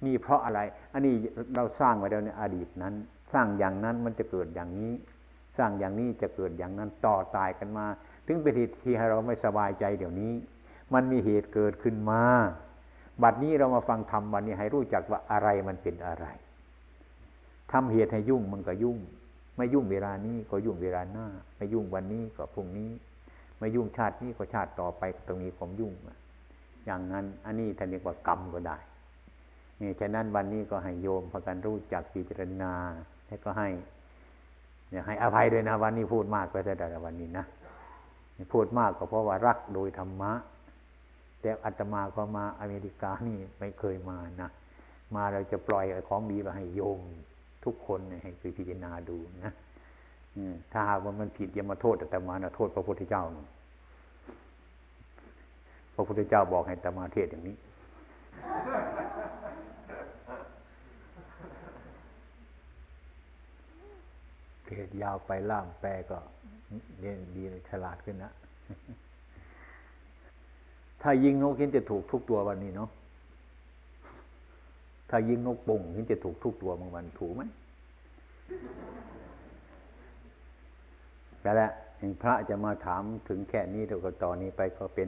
นี่เพราะอะไรอันนี้เราสร้างไว้แล้วในอดีตนั้นสร้างอย่างนั้นมันจะเกิดอย่างนี้สร้างอย่างนี้จะเกิดอย่างนั้นต่อตายกันมาถึงเป็นเหตุที่ให้เราไม่สบายใจเดี๋ยวนี้มันมีเหตุเกิดขึ้นมาบัดนี้เรามาฟังธรรมวันนี้ให้รู้จักว่าอะไรมันเป็นอะไรทำเหตุให้ยุ่งมันก็ยุ่งไม่ยุ่งเวลานี้ก็ยุ่งเวลาหน้าไม่ยุ่งวันนี้ก็พรุ่งนี้ไม่ยุ่งชาตินี้ก็ชาติต่อไปตรงนี้ความยุ่งอย่างนั้นอันนี้ท่านเรียกว่ากรรมก็ได้นี่ฉะนั้นวันนี้ก็ให้โยมพากันรู้จักพิจารณาและก็ให้อภัยด้วยนะวันนี้พูดมากไปแต่ละวันนี้นะพูดมากก็เพราะว่ารักโดยธรรมะแต่อาตมาก็มาอเมริกานี่ไม่เคยมานะมาเราจะปล่อยของดีไปให้โยมทุกคนให้ไปพิจารณาดูนะถ้าหากว่ามันผิดอย่ามาโทษอาตมานะโทษพระพุทธเจ้านะพระพุทธเจ้าบอกให้อาตมาเทศอย่างนี้ เทศยาวไปล่ามแปลก็เรียนดีฉลาดขึ้นนะ ถ้ายิงนกเห็นจะถูกทุกตัววันนี้เนาะถ้ายิงนกป่งเห็นจะถูกทุกตัวบางวันถูกไหม แต่ละอย่างพระจะมาถามถึงแค่นี้แล้วก็ตอนนี้ไปก็เ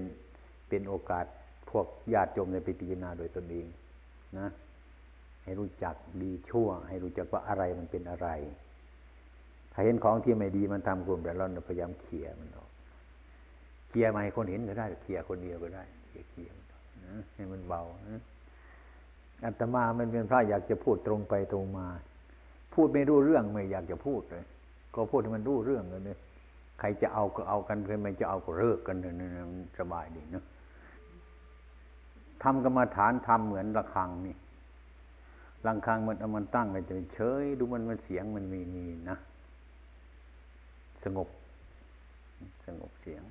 ป็นโอกาสพวกญาติโยมในพิจารณาโดยตนเองนะให้รู้จักดีชั่วให้รู้จักว่าอะไรมันเป็นอะไรถ้าเห็นของที่ไม่ดีมันทำกลุ่มแต่เราพยายามเขี่ยมันออกเขี่ยมาให้คนเห็นก็ได้เขี่ยคนเดียวก็ได้เขี่ยมันออกนะให้มันเบานะอาตมามันเป็นพระอยากจะพูดตรงไปตรงมาพูดไม่รู้เรื่องไม่อยากจะพูดเลยก็พูดให้มันรู้เรื่องกันเลยใครจะเอาก็เอากันใครไม่จะเอาก็เลิกกันเลยสบายดีนะทำกรรมฐานทำเหมือนระฆังนี่ระฆังมันตั้งไปเฉยดูมันเสียงมันมีนะสงบเสียง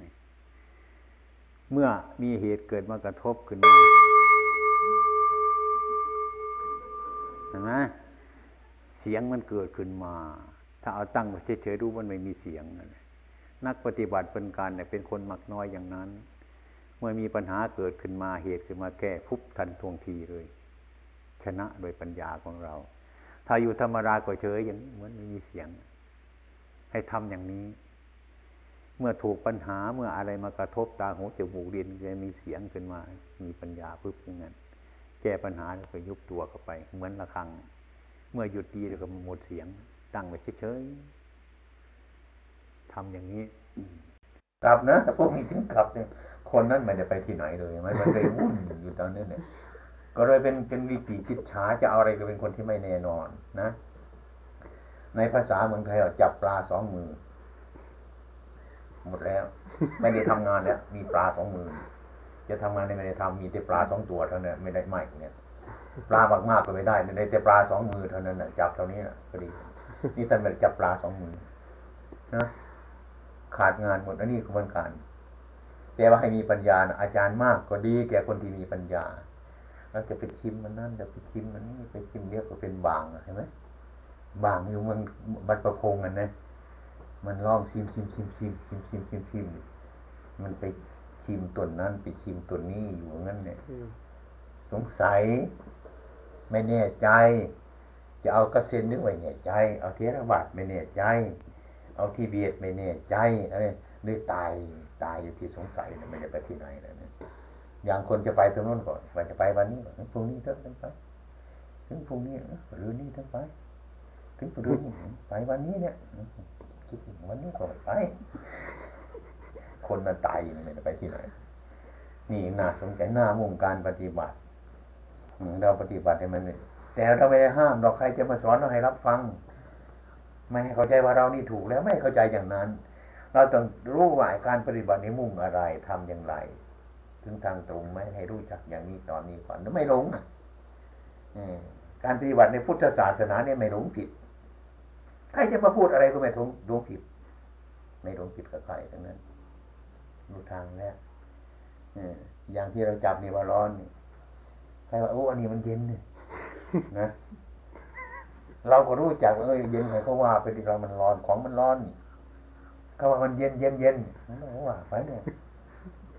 นี่เมื่อมีเหตุเกิดมากระทบขึ้นมาเห็นไหมเสียงมันเกิดขึ้นมาถ้าเอาตั้งไปเฉยๆรู้มันไม่มีเสียงนักปฏิบัติเป็นการเป็นคนมักน้อยอย่างนั้นเมื่อมีปัญหาเกิดขึ้นมาเหตุขึ้นมาแก้ปุ๊บทันท่วงทีเลยชนะโดยปัญญาของเราถ้าอยู่ธรรมดาก็เฉยอย่างเหมือนไม่มีเสียงให้ทำอย่างนี้เมื่อถูกปัญหาเมื่ออะไรมากระทบตาหูจมูกลิ้นจะมีเสียงขึ้นมามีปัญญาปุ๊บอย่างนั้นแก้ปัญหาแล้วก็ยุบตัวเข้าไปเหมือนระฆังเมื่อหยุดดีแล้วก็หมดเสียงตั้งไว้เฉยๆทำอย่างนี้กลับนะพวกนี้ถึงกลับเนี่ยคนนั้นไม่ได้ไปที่ไหนเลยไม่ไปวุ่นอยู่ตอนนี้เนี่ยก็เลยเป็นวิถีจิตช้าจะเอาอะไรก็เป็นคนที่ไม่แน่นอนนะในภาษาเมืองไทยเราจับปลาสองมือหมดแล้วไม่ได้ทำงานแล้วมีปลาสองมือจะทำงานไม่ได้ทำมีแต่ปลาสองตัวเท่านั้นไม่ได้ไม่เนี่ยปลามากๆก็ไม่ได้ในแต่ปลาสองมือเท่านั้นนะจับเท่านี้นะพอดีนี่ท่านไม่ได้จับปลาสองมือนะขาดงานหมดอันนี้กระบวนการแต่ว่าให้มีปัญญานะอาจารย์มากก็ดีแก่คนที่มีปัญญาเราจะไปชิมมันนั่นจะไปชิมมันนี่ไปชิมเรียกว่าเป็นบางใช่ไหมบางอยู่เมืองบัดประพงกันนะมันลองชิมมันไปชิมตัวนั้นไปชิมตัวนี้อยู่งั้นเนี่ยสงสัยไม่แน่ใจจะเอากระเซ็นนึกไว้แน่ใจเอาเทระบาดไม่แน่ใจเอาที่เบียดไม่แน่ใจอะไรเลยตายอยู่ที่สงสัยไม่ได้ไปที่ไหนนะอย่างคนจะไปตรงนู้นก่อนว่าจะไปวันนี้ถึงพรุ่งนี้ทั้งไปถึงพรุ่งนี้หรือนี้ทั้งไปถึงพรุ่งนี้ไปวันนี้เนี่ย คิดมันไม่ต้องไปคนมันตายอยู่ไม่ได้ไปที่ไหนนี่น่าสนใจหน้าวงการปฏิบัติเราปฏิบัติให้มันแต่เราไม่ได้ห้ามเราใครจะมาสอนเราให้รับฟังไม่ให้เข้าใจว่าเรานี่ถูกแล้วไม่เข้าใจอย่างนั้นเราต้องรู้ว่าการปฏิบัตินี้มุ่งอะไรทำอย่างไรถึงทางตรงไม่ให้รู้จักอย่างนี้ตอนนี้ก่อนแล้วไม่หลงการปฏิบัติในพุทธศาสนาเนี่ยไม่หลงผิดใครจะมาพูดอะไรก็ไม่หลงผิดไม่หลงผิดกับใครทั้งนั้นดูทางแล้วอย่างที่เราจับนี่ว่าร้อนนี่ใครว่าโอ้อันนี้มันเย็นนี่นะเราก็รู้จักว่าเย็นใครเขาว่าไปดิเรามันร้อนของมันร้อนนี่เขาว่ามันเย็นเย็นเย็นเขาว่าไปเนี่ย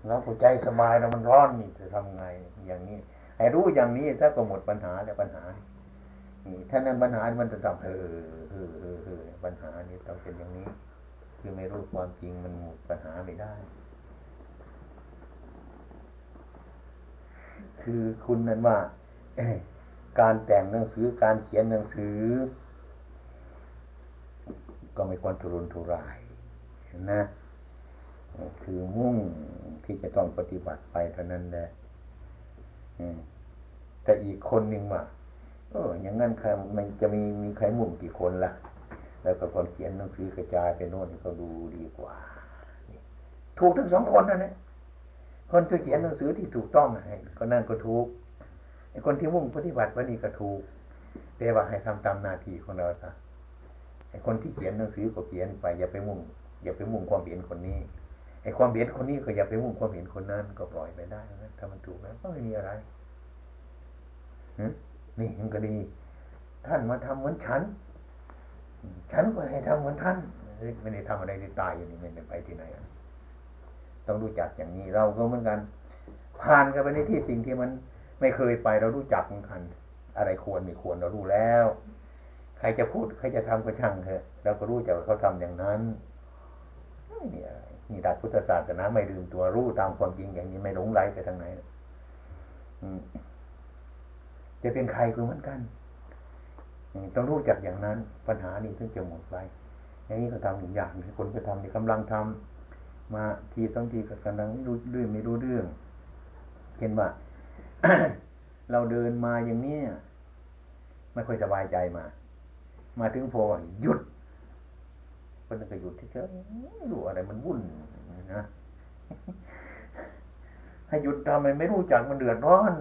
เราหัวใจสบายเรามันร้อนนี่จะทำไงอย่างนี้ให้รู้อย่างนี้ซะก็หมดปัญหาแล้วปัญหาถ้านั้นปัญหามันจะต้องปัญหานี้ต้องเป็นอย่างนี้คือไม่รู้ความจริงมันหมดปัญหาไม่ได้คือคุณนั้นว่าการแต่งหนังสือการเขียนหนังสือก็ไม่ควรทุรนทุรายนะคือมุ่งที่จะต้องปฏิบัติไปเท่านั้นแหละแต่อีกคนหนึ่งว่าอย่างนั้นใครมันจะมีใครมุ่งกี่คนล่ะแล้วก็คนเขียนหนังสือกระจายไปโน่นก็ดูดีกว่าถูกทั้งสองคนนั่นแหละคนที่เขียนหนังสือที่ถูกต้องให้ก็นั่นก็ถูกไอ้คนที่มุ่งปฏิบัติวันนี้ก็ถูกแต่ว่าให้ทำตามหน้าที่ของเราซะไอ้คนที่เขียนหนังสือก็เขียนไปอย่าไปมุ่งความเห็นคนนี้ไอ้ความเห็นคนนี้ก็อย่าไปมุ่งความเห็นคนนั้นก็ปล่อยไปได้นะถ้ามันถูกแล้วก็ไม่มีอะไรนี่มันก็ดีท่านมาทำเหมือนฉันก็ให้ทำเหมือนท่านไม่ได้ทำอะไรที่ตายอยู่นี่ไม่ได้ไปที่ไหนต้องรู้จักอย่างนี้เราก็เหมือนกันผ่านกันไปในที่สิ่งที่มันไม่เคยไปเรารู้จักเหมือนกันอะไรควรไม่ควรเรารู้แล้วใครจะพูดใครจะทำก็ช่างเถอะเราก็รู้จักว่าเขาทำอย่างนั้นนี่หลักพุทธศาสนาไม่ลืมตัวรู้ตามความจริงอย่างนี้ไม่หลงไหลไปทางไหนจะเป็นใครก็เหมือนกันต้องรู้จักอย่างนั้นปัญหานี้ถึงจะหมดไปอย่างนี้ก็ทำอย่างที่คนก็ทำที่กำลังทำมาทีสองทีก็กำลังไม่รู้เรื่องเช่นว่า เราเดินมาอย่างนี้ไม่ค่อยสบายใจมาถึงพอหยุดคนนึงก็หยุดที่เฉยดูอะไรมันวุ่นนะให้หยุดทำไมไม่รู้จักมันเดือดร้อน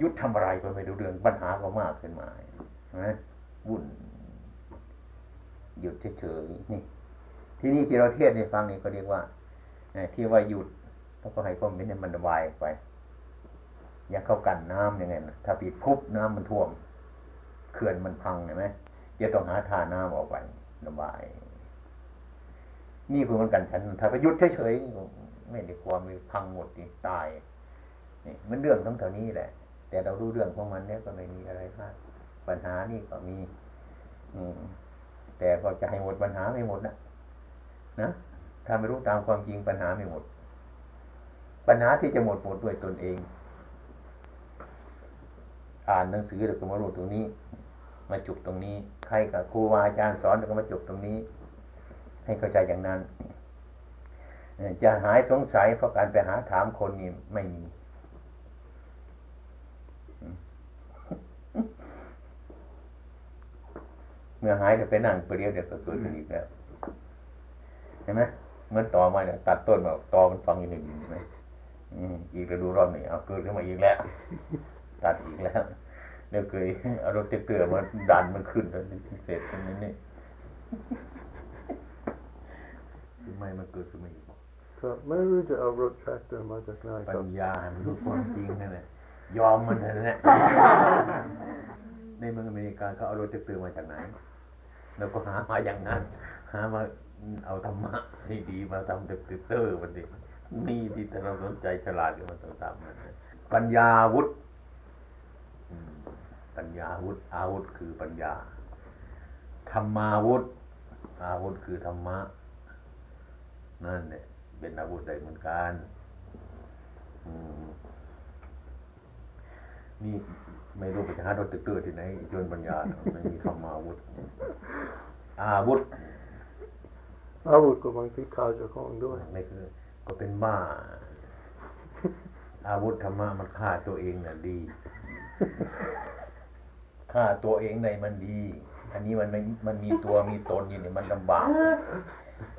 หยุดทำอะไรก็ไม่รู้เรื่องปัญหาก็มากขึ้นมานะวุ่นหยุดเฉยๆนี่ที่นี่ที่เราเทศน์ให้ฟังนี่ก็เรียกว่าที่ว่าหยุดแล้วก็ให้ความเป็นมันระบายไปอย่าเข้ากันน้ำอย่างเงี้ยถ้าปิดปุ๊บน้ำมันท่วมเขื่อนมันพังเห็นไหมจะต้องหาท่าน้ำออกไประบายนี่คือมันกันฉันถ้าไปหยุดเฉยๆไม่ได้ความมีพังหมดนี่ตายนี่มันเรื่องทั้งเท่านี้แหละแต่เรารู้เรื่องของมันแล้วก็ไม่มีอะไรมากปัญหานี่ก็มีแต่ก็จะให้หมดปัญหาไม่หมดนะถ้าไม่รู้ตามความจริงปัญหาไม่หมดปัญหาที่จะหมดด้วยตนเองอ่านหนังสือแล้วก็มารู้ตรงนี้มาจบตรงนี้ใครกับครูอาจารย์สอนแล้วก็มาจบตรงนี้ให้เข้าใจอย่างนั้นจะหายสงสัยเพราะการไปหาถามคนนี่ไม่มีเมื่อหายจะไปนั่งไปเรียวเดี๋ยวก็เกิดขึ้นอีกแล้วเห็นไหมเมื่อต่อมาเนี่ยตัดต้นมาตอมันฟังอยู่หนึ่งใช่ไหมอีกแล้วดูรอบหนึ่งเอาเกิดขึ้นมาอีกแล้วตัดอีกแล้วเดี๋ยวเคยเอารถเตือนมาดันมันขึ้นแล้วเสร็จตรงนี้นี่ทำไมมันเกิดขึ้นมาอีกก็ไม่รู้จะเอารถแทรกเตอร์มาจากไหนปัญญามันรู้ความจริงนั่นแหละยอมมันนั่นแหละในเมืองอเมริกาเขาเอารถเตือนมาจากไหนแล้วก็หามาอย่างนั้นหามาเอาธรรมะให้ดีมาทำเตือนมันดิมีที่เราสนใจฉลาดอยู่มันต้องทำมันปัญญาวุฒิปัญญาวุฒิอาวุธคือปัญญาธรรมาวุฒิอาวุธคือธรรมะนั่นเนี่ยเป็นอาวุธใดเหมือนกันนี่ไม่รู้ไปหาโดนเตือนที่ไหนจนปัญญาไม่มีธรรมาวุฒิ อาวุธก็บางทีข่าวจะคล้องด้วยไม่คือก็เป็นบ้าอาวุธธรรมะมันฆ่าตัวเองน่ะดีฆ่าตัวเองในมันดีอันนี้มันมีตัวมีตนอยู่เนี่ยมันลำบาก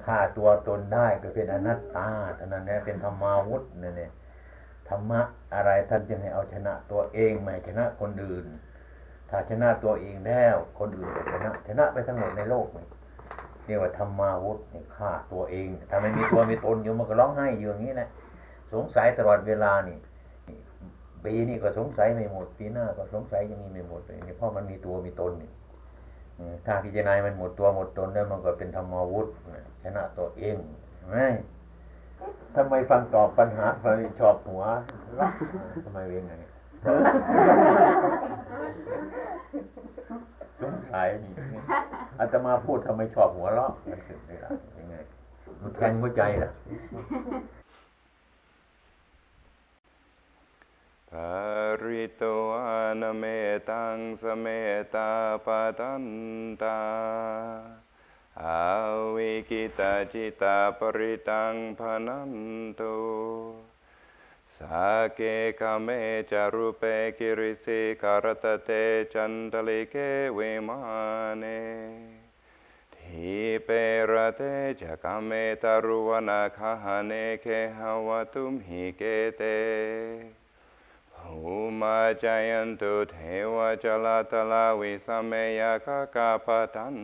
ฆ่าตัวตนได้ก็เป็นอนัตตาเท่านั้นแหละเป็นธรรมาวุธเนี่ยธรรมะอะไรท่านจะให้เอาชนะตัวเองไม่ชนะคนอื่นถ้าชนะตัวเองแล้วคนอื่นจะชนะไปทั้งหมดในโลกเรียกว่าธรรมาวุธเนี่ยฆ่าตัวเองถ้าไม่มีตัวมีตนอยู่มันก็ร้องไห้อยู่อย่างนี้นะสงสัยตลอดเวลานี่ปีนี้ก็สงสัยไม่หมดปีหน้าก็สงสัยยังมีไม่หมดเลยเนี่ยเพราะมันมีตัวมีตนนี่ถ้าพิจารณามันหมดตัวหมดตนแล้วมันก็เป็นธรรมาวุธชนะตัวเองไม่ทำไมฟังตอบปัญหาฟังชอบหัวทำไมเป็นไงสงสัยนี่อาตมาพูดทำไมชอบหัวเราะมันคืออะไรยังไงมันแทงหัวใจล่ะภริโตอนเมตังสเมตาปตันตาอาวิกิตาจิตาปริตังพนันตุสาเกคเมจารุเปกิริสิคารตเตจันตลิเกวิมานทีเปรเตจกเมตารุวนาคหเนเคหวตุมหิเกเตภูมาจายันตุเทวะจลาตลาวิสเมยกะกาปตัน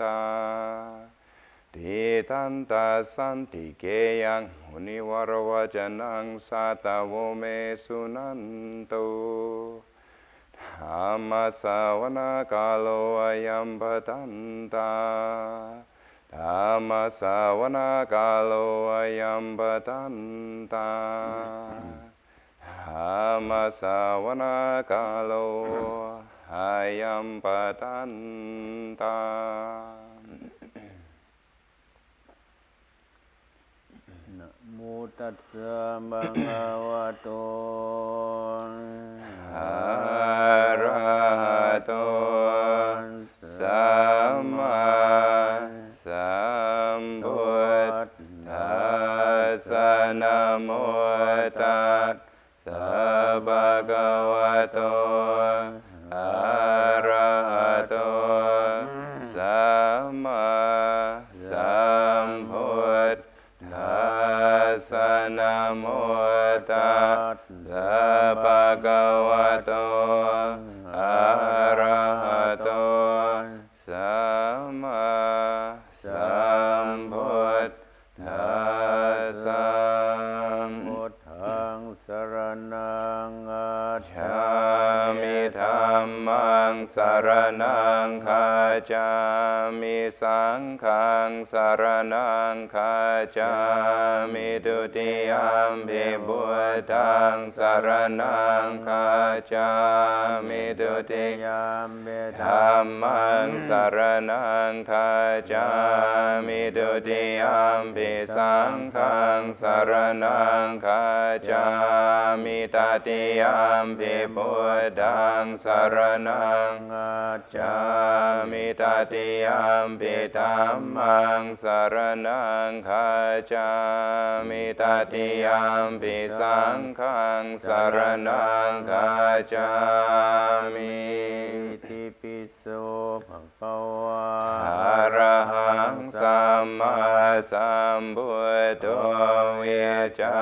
ตาติตันตาสันติเกยังหุนิวรวจนังสาตาวเมสุนันตุธรรมสาวนาคาโลอยัมปตันตาธรรมสาวนาคาโลอยัมปตันตาธรรมสาวนาคาโลอยัมปตันตานะโมตัสสะภะคะวะโตอะระหะโตสัมมาสัมพุทธัสสะนะโมตัสสะภะคะวะโตอะระหะโตสัมมาสัมพุทธัสสะนะโมตัสสะภะคะวะโตอะระหะโตสัมมาสัมพุทธัสสะชามิธรรมังสรณังคาจามิสังฆังสรณังคาจามิดุติยามภิพุทธังสรณังคาจามิดุติยามภิธัมมังสรณังคาจามิดุติยามภิสังฆังสรณังคาจามิตติยามภิพุทธังสรณังคาจามิตติยามภิธัมมังสรณังคาจามิตติยามภิสังฆังสรณังคาจามิติปิโสภะคะวะอะระหังสัมมาสัมพุทโธวิชา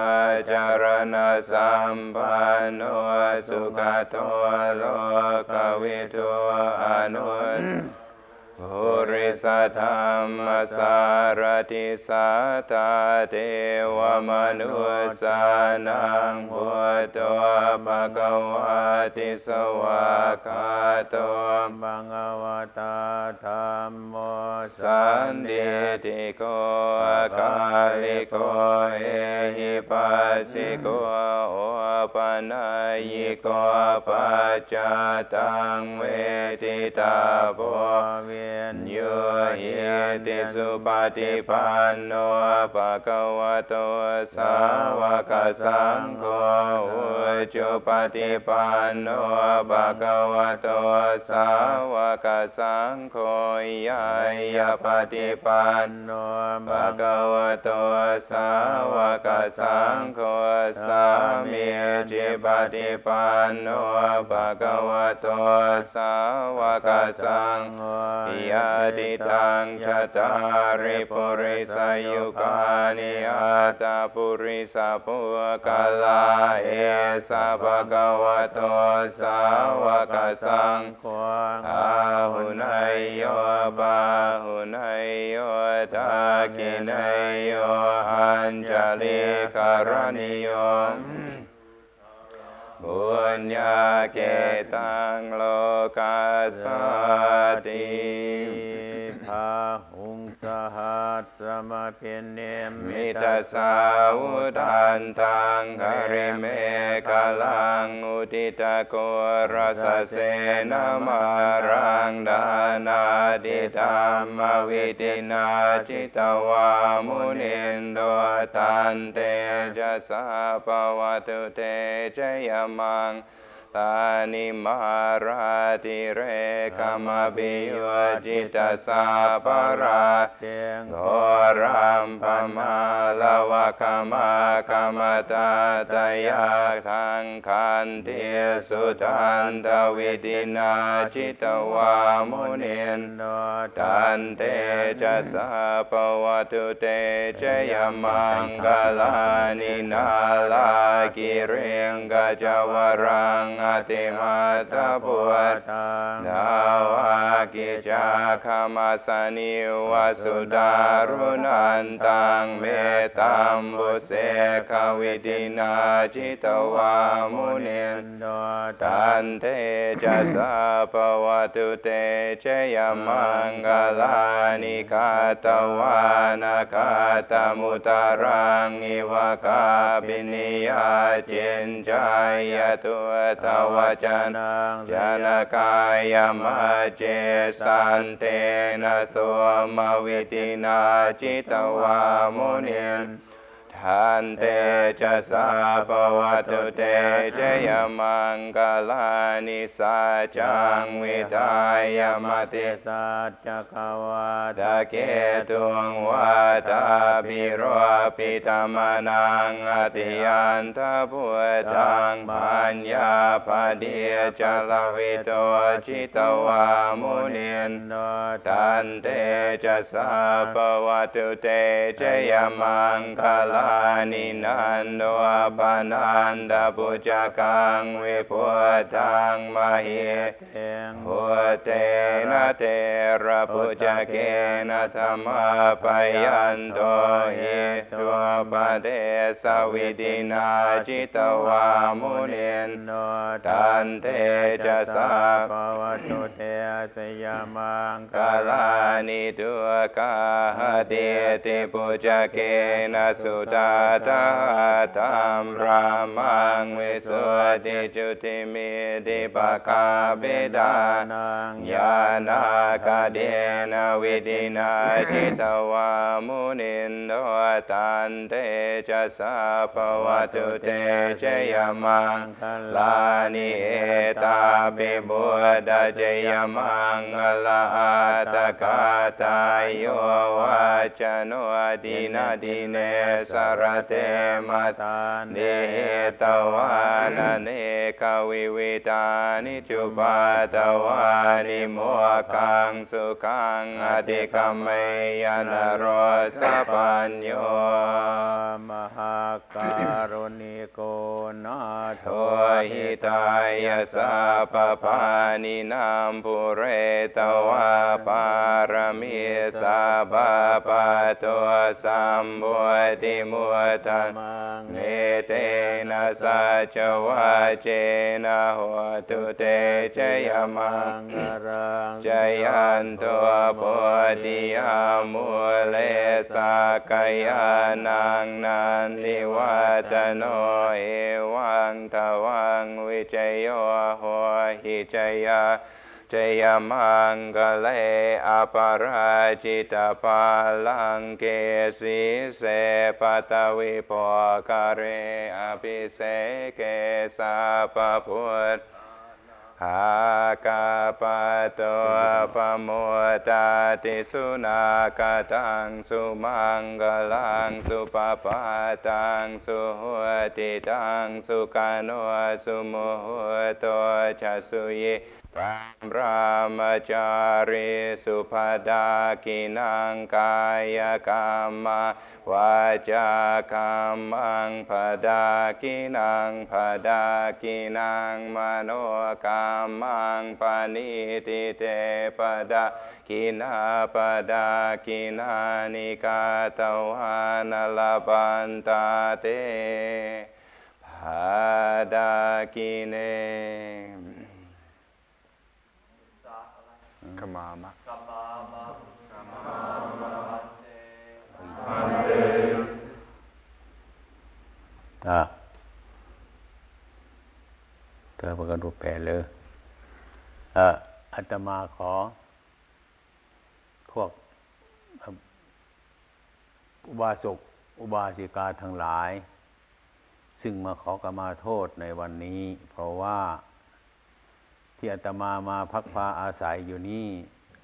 จารณะสัมปันโนสุขโตโลกวิทูอนุตภูริสธรรมสารติสัตเทวมนุสานังพุทโธภควติสวากาโตมังวตาธัมโมสันติติโกกาลิโกเอหิปัสสิโกโอปนายโกปัจจตังเวทิตาภว โยหิติสุปฏิปันโนภะคะวะโตสาวกสังโฆอุจุปฏิปันโนภะคะวะโตสาวกสังโฆยายะปฏิปันโนภะคะวะโตสาวกสังโฆสามีจิปฏิปันโนภะคะวะโตสาวกสังโฆยะติตังชะตาริปุริสยุคานิอัตตปุริสภูกาลาเอสะภะคะวะโตสาวกสังโฆอาหุนัยโยปาหุนัยโยทากินัยโยอัญจลิกรณิโยบุญญาเกตังโลกัสสติภาหุงสหัสสมะเพเนมิทัสสาวุทันตังหริเมฆลังอุทิตโกรสเสนามารังดานาติธรรมวิตินาจิตวามุนินโดตันเตจะสาปวัตุเตเจยมังตานิมาราติเรกามบิโยจิตสาปราเตงโหรัมปมาลวะกามากามตาตยาทังคันเทสุทันตวิตินาจิตวามุนินโนตันเตจะสาปวัตุเตเจยมังกาลานินาลากิเรงกจวรังอาติมาตาปวดดาวากิจาคามาสนิวาสุดารุนันตังเมตัมบุเสขวิตินาจิตวามุนินโนตันเตจะสาปวัตุเตเจยมังกาลานิคาตวานาคาตมุตารังอิวากาปินิยาเจนจายตุตวจนังจนกายมะเจสันเตนะโสมวิตินาจิตวามุนินทันเตจะสาปวัตุเตเจยมังกาลานิสัจังวิทายมติสัจจกวัฏเกตุงวัฏภิโรปิตมนังอติยันทพุทธังปัญญาปเดจลวิโตจิตวามุนินโนทันเตจะสาปวัตุเตเจยมังกาลานินันโนปานันดาปุจกังวิพุทธังมหิเตพุทเตนะเตระปุจเกนะธรรมะปยันโตหิตัวปเดสวิตินาจิตวามุนินโนตันเตจะสาปวัตุเตสยามังกาลานิตุกาหเตติปุจเกนะสุตาตาธรรมรามังวิสุทธิจุติมิติปะกาเบดานังยานากาเดนวิตินาจิตวามุนินโนตันเตจะสาปวัตุเตเจยมังลานิเอตาปิบุตเจยมังลาตกาตายโยวาจโนดินาดิเนสารเตมตาเนตวานเนกวิวิตานิจุปาตวานิโมกังสุขังอติกามยานโรสปัญโยมหาการุณิโกนาโทหิตายะสัพพานินัมปุเรตวะปารมิสัพพะโตสัมบุติมุตมังเนเตนะสัจวะเจนะโหตุเตเจยมังรังเจยันโตปติยามุเลสากยานังนันทิวัตโนเอวังทวังวิจโยโหหิจยา Jaya Mangale Aparajita Palankesi Se Patavi Pokare Abhiseke Sapaput Akapato Pamutati Sunakatang Sumangalang Supapatang Suhutitang Sukano Sumuhuto Chasuyiพระบรมจารีสุภดากินังกายกรรมวาจากรรมังภดากินังภดากินังมโนกรรมังปณิติเตภดากินาภดากินานิกาตวานลปันตาเตภดากิเนกามามะเธอประกันรูปแผลเลยอาตมาขอพวกอุบาสกอุบาสิกาทั้งหลายซึ่งมาขอกมาโทษในวันนี้เพราะว่าที่อาตมามาพักพาอาศัยอยู่นี้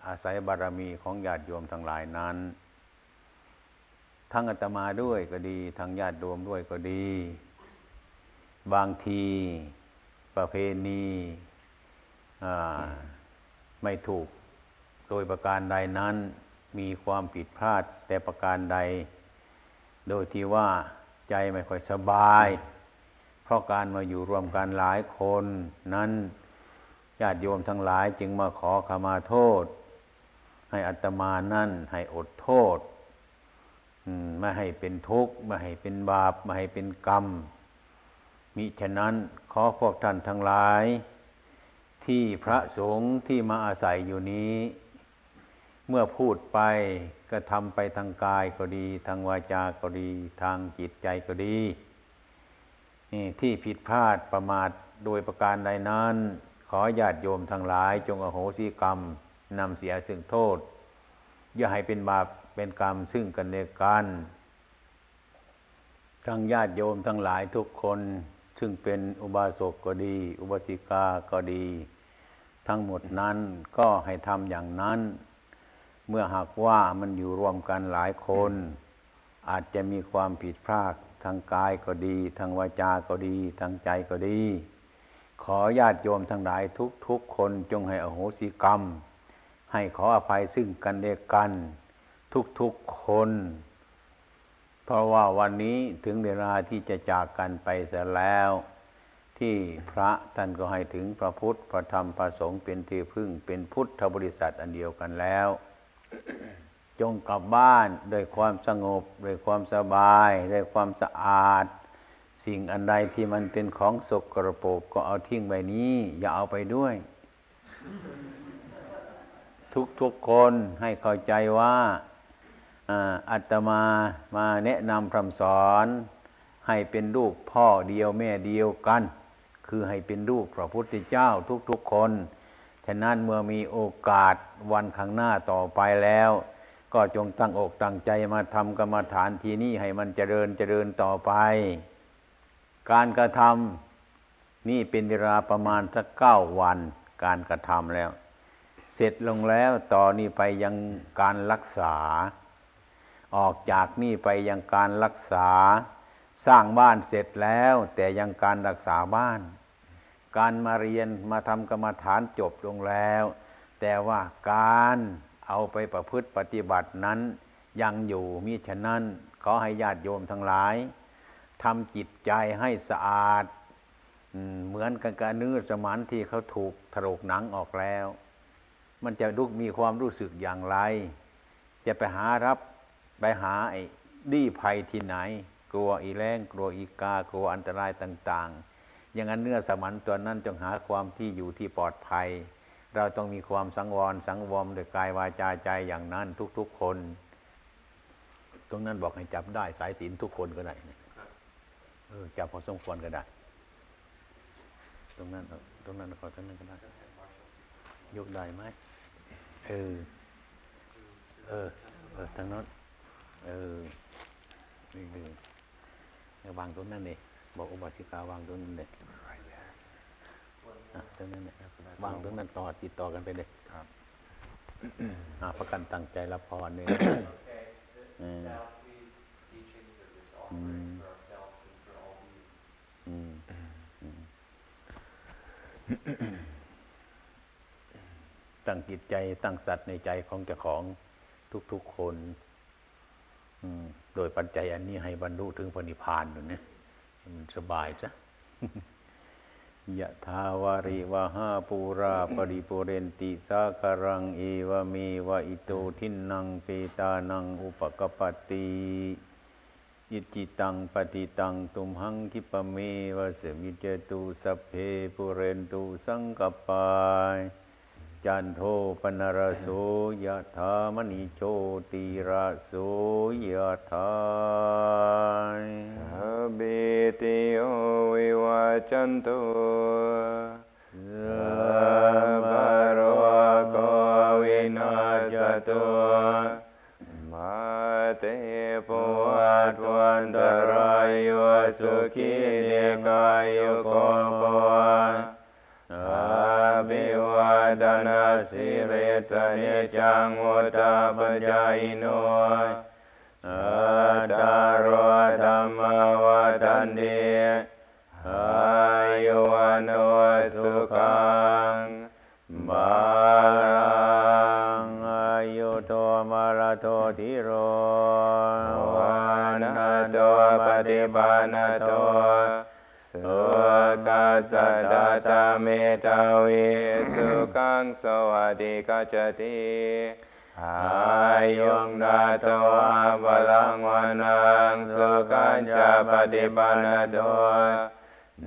อาศัยบารมีของญาติโยมทั้งหลายนั้นทั้งอาตมาด้วยก็ดีทั้งญาติโยมด้วยก็ดีบางทีประเพณีไม่ถูกโดยประการใดนั้นมีความผิดพลาดแต่ประการใดโดยที่ว่าใจไม่ค่อยสบายเพราะการมาอยู่รวมกันหลายคนนั้นญาติโยมทั้งหลายจึงมาขอขมาโทษให้อาตมานั่นให้อดโทษไม่ให้เป็นทุกข์ไม่ให้เป็นบาปไม่ให้เป็นกรรมมิฉะนั้นขอพวกท่านทั้งหลายที่พระสงฆ์ที่มาอาศัยอยู่นี้เมื่อพูดไปก็ทำไปทางกายก็ดีทางวาจาก็ดีทางจิตใจก็ดีนี่ที่ผิดพลาดประมาทโดยประการใดนั้นขอญาติโยมทั้งหลายจงอโหสิกรรมนำเสียซึ่งโทษอย่าให้เป็นบาปเป็นกรรมซึ่งกันและกันทั้งญาติโยมทั้งหลายทุกคนซึ่งเป็นอุบาสกก็ดีอุบาสิกาก็ดีทั้งหมดนั้นก็ให้ทำอย่างนั้นเมื่อหากว่ามันอยู่รวมกันหลายคนอาจจะมีความผิดพลาดทางกายก็ดีทางวาจาก็ดีทางใจก็ดีขอญาติโยมทั้งหลายทุกคนจงให้อโหสิกรรมให้ขออภัยซึ่งกันและกันทุกคนเพราะว่าวันนี้ถึงเวลาที่จะจากกันไปเสียแล้วที่พระท่านก็ให้ถึงพระพุทธพระธรรมพระสงฆ์เป็นที่พึ่งเป็นพุทธบริษัทอันเดียวกันแล้ว จงกลับบ้านด้วยความสงบด้วยความสบายด้วยความสะอาดสิ่งอันใดที่มันเป็นของสกปรกก็เอาทิ้งไปนี้อย่าเอาไปด้วย ทุกคนให้เข้าใจว่าอาตมามาแนะนำคำสอนให้เป็นลูกพ่อเดียวแม่เดียวกันคือให้เป็นลูกพระพุทธเจ้าทุกคนฉะนั้นเมื่อมีโอกาสวันข้างหน้าต่อไปแล้วก็จงตั้งอกตั้งใจมาทำกรรมฐานที่นี่ให้มันเจริญต่อไปการกระทำนี่เป็นเวลาประมาณสัก9 วันการกระทำแล้วเสร็จลงแล้วต่อนี้ไปยังการรักษาออกจากนี่ไปยังการรักษาสร้างบ้านเสร็จแล้วแต่ยังการรักษาบ้านการมาเรียนมาทำกรรมฐานจบลงแล้วแต่ว่าการเอาไปประพฤติปฏิบัตินั้นยังอยู่มิฉะนั้นขอให้ญาติโยมทั้งหลายทำจิตใจให้สะอาดเหมือนกับกระเนื้อสมานที่เขาถูกถลกหนังออกแล้วมันจะดุกมีความรู้สึกอย่างไรจะไปหาไอ้ดี้ภัยที่ไหนกลัวอีแรงกลัวอีกากลัวอันตรายต่างๆอย่างนั้นเนื้อสมานตัวนั้นจงหาความที่อยู่ที่ปลอดภัยเราต้องมีความสังวรโดยกายวาจาใจอย่างนั้นทุกๆคนตรงนั้นบอกให้จับได้สายศีลทุกคนก็ได้จับพอสมควรก็ได้ตรงนั้นก็ได้ ยกได้ไหมทางโน้นนี่ดูวางตรงนั้นเลยบอกอุบาสิกาวางตรงนั้นเลยวางตรงนั้นต่อติดต่อกันไปเลยประกันตั้งใจละพรเนี่ยตั้งจิตใจตั้งสัตว์ในใจของเจ้าของทุกๆคนโดยปัจจัยอันนี้ให้บรรลุถึงพระนิพพานอยู่นะมันสบายซะยะทาวาริวหาปูราปริปุเรนติสาคารังเอวเมวะอิโตทินังเปตานังอุปกปติยิจิตังปฏิตังตุมหังคิปเมวะสมิจตุสัพเพปุเรนตุสังกปายจันโทปนรโสยะถามณิโชติระโสยะถาสัพเพเตโอวิวัจจันตุสัพพะโรโควินาศตุมาเตปวัฏวันตรายโยสุขีเนกายโยโกภวะอาภิวาทนาสิริสนิจังวุฒาปัญญาอิโนอาตารวธรรมวัฏันติอายุวันโอสุขังบาลังอายุโทมารโทธิโรวานาโตปฏิปานาโตสุขัสสะทัตตะเมตาวิสุขังสวัสดิกัจจติอายุนาโตอาบาลังวานังสุขัญจปฏิปนาโตเน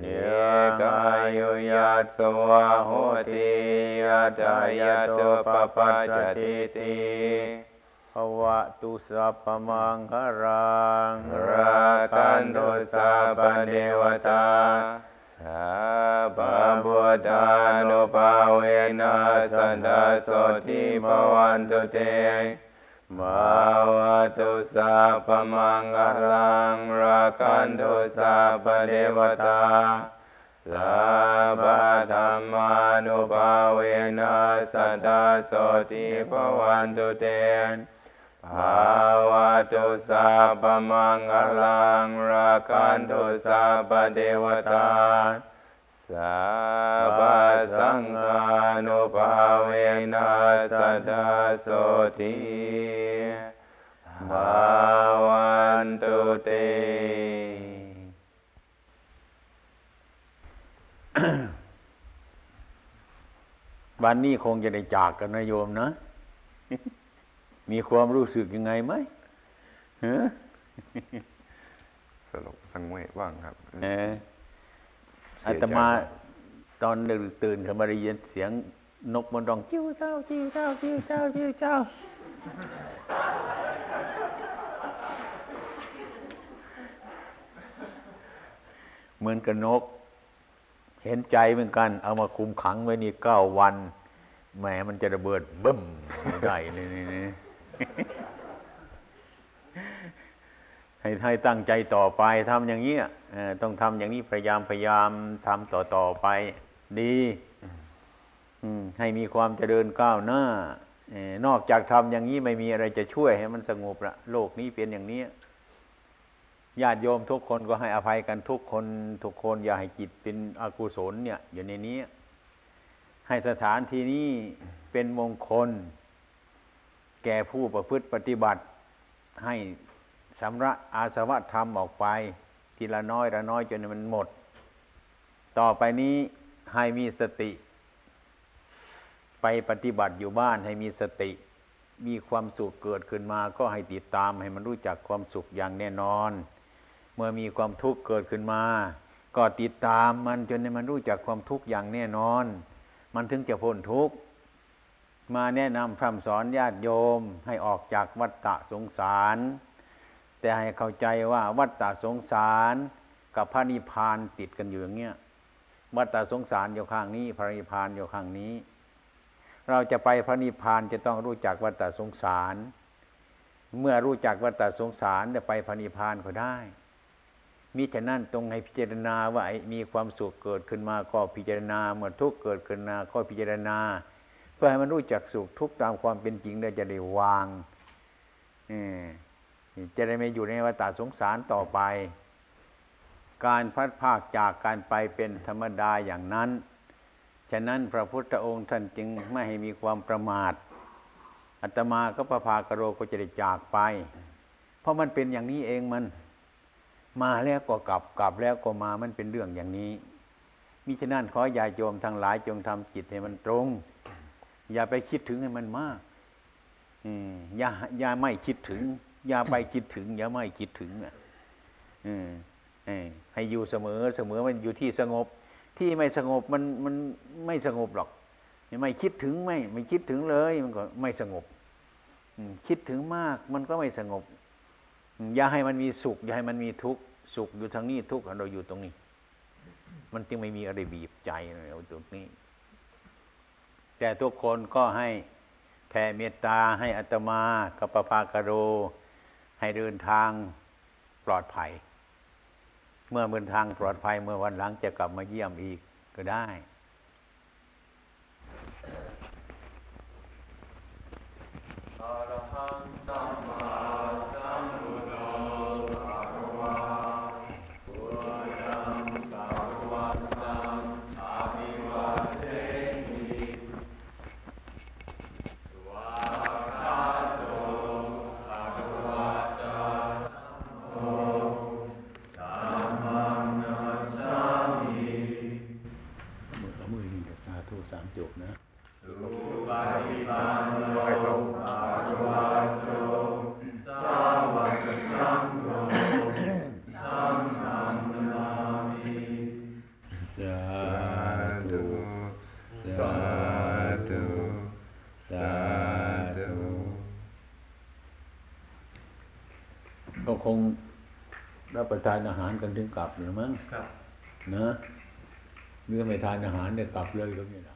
กายุยัสสวะโหติยัตายะโตปปัจจติติภวะตุสัพพมังคารังราคันตุสัพพเทวตาสัพพพุทธานุภาเวนะสันทัสโสทิภวันตุเตมาวะตุสัพพมังคารังราคันตุสัพพเทวตาสัพพธรรมานุภาเวนะสันทัสโสทิภวันตุเตภาวะตุสัพพมังคลังราคันตุสัพพเทวตาสัพพสังฆานุภาเวนะสัทธาโสติภาวันตุเต วันนี้คงจะได้จากกันนะโยมนะ มีความรู้สึกยังไงไหมฮะสลบสังเวชบ้างครับอาตมาตอนตื่นขึ้นมาได้ยินเสียงนกมันร้องจิ้วเจ้าจิ้วเจ้าจิ้วเจ้าจิ้วเจ้าเหมือนกับนกเห็นใจเหมือนกันเอามาคุมขังไว้นี่9 วันแหมมันจะระเบิดบึ้มใหญ่เลยนี่ให้ตั้งใจต่อไปทำอย่างนี้ต้องทำอย่างนี้พยายามทำต่อไปดีให้มีความเจริญก้าวหน้านอกจากทำอย่างนี้ไม่มีอะไรจะช่วยให้มันสงบละโลกนี้เป็นอย่างนี้ญาติโยมทุกคนก็ให้อภัยกันทุกคนอย่าให้จิตเป็นอกุศลเนี่ยอยู่ในนี้ให้สถานที่นี้เป็นมงคลแก่ผู้ประพฤติปฏิบัติให้สำระอาสวะธรรมออกไปทีละน้อยละน้อยจนมันหมดต่อไปนี้ให้มีสติไปปฏิบัติอยู่บ้านให้มีสติมีความสุขเกิดขึ้นมาก็ให้ติดตามให้มันรู้จักความสุขอย่างแน่นอนเมื่อมีความทุกข์เกิดขึ้นมาก็ติดตามมันจนให้มันรู้จักความทุกข์อย่างแน่นอนมันถึงจะพ้นทุกข์มาแนะนำพร่ำสอนญาติโยมให้ออกจากวัฏฏะสงสารแต่ให้เข้าใจว่าวัฏฏะสงสารกับพระนิพพานติดกันอยู่อย่างเงี้ยวัฏฏะสงสารอยู่ข้างนี้พระนิพพานอยู่ข้างนี้ เราจะไปพระนิพพานจะต้องรู้จักวัฏฏสงสารเมื่อรู้จักวัฏฏสงสารจะไปพระนิพพานก็ได้มิฉะนั้นตรงให้พิจารณาว่ามีความสุขเกิดขึ้นมาก็พิจารณาเมื่อทุกข์เกิดขึ้นมาก็พิจารณาเพื่อให้มันรู้จักสุขทุกข์ตามความเป็นจริงได้จะได้วางจะได้ไม่อยู่ในวัฏฏสงสารต่อไปการพัดภาคจากการไปเป็นธรรมดาอย่างนั้นฉะนั้นพระพุทธองค์ท่านจึงไม่ให้มีความประมาทอาตมาก็พระภากโรก็จะได้จากไปเพราะมันเป็นอย่างนี้เองมันมาแล้วก็กลับกลับแล้วก็มามันเป็นเรื่องอย่างนี้มิฉะนั้นขอญาติโยมทั้งหลายจงทำจิตให้มันตรงอย่าไปคิดถึงให้มันมากอย่าไม่คิดถึงอย่าไปคิดถึงอย่าไม่คิดถึงให้อยู่เสมอเสมอมันอยู่ที่สงบที่ไม่สงบมันไม่สงบหรอกไม่คิดถึงไม่คิดถึงเลยมันก็ไม่สงบคิดถึงมากมันก็ไม่สงบอย่าให้มันมีสุขอย่าให้มันมีทุกข์สุขอยู่ทางนี้ทุกข์เราอยู่ตรงนี้มันจึงไม่มีอะไรบีบใจเราตรงนี้แต่ทุกคนก็ให้แผ่เมตตาให้อาตมากับพระภากโรให้เดินทางปลอดภัยเมื่อเดินทางปลอดภัยเมื่อวันหลังจะกลับมาเยี่ยมอีกก็ได้อรหังสัมมาสัมพุทโธภะคะวะพุทธังภะคะวัตังอะภิวาเทมิสวากขาโตภะคะวะตะโมสัมมานะสัมมิมือนี่สาธุสามจบนะสุปฏิปันโนคงรับประทานอาหารกันถึงกลับหรือมั้งนะเมื่อไม่ทานอาหารเนี่ยกลับเลยก็ไม่ได้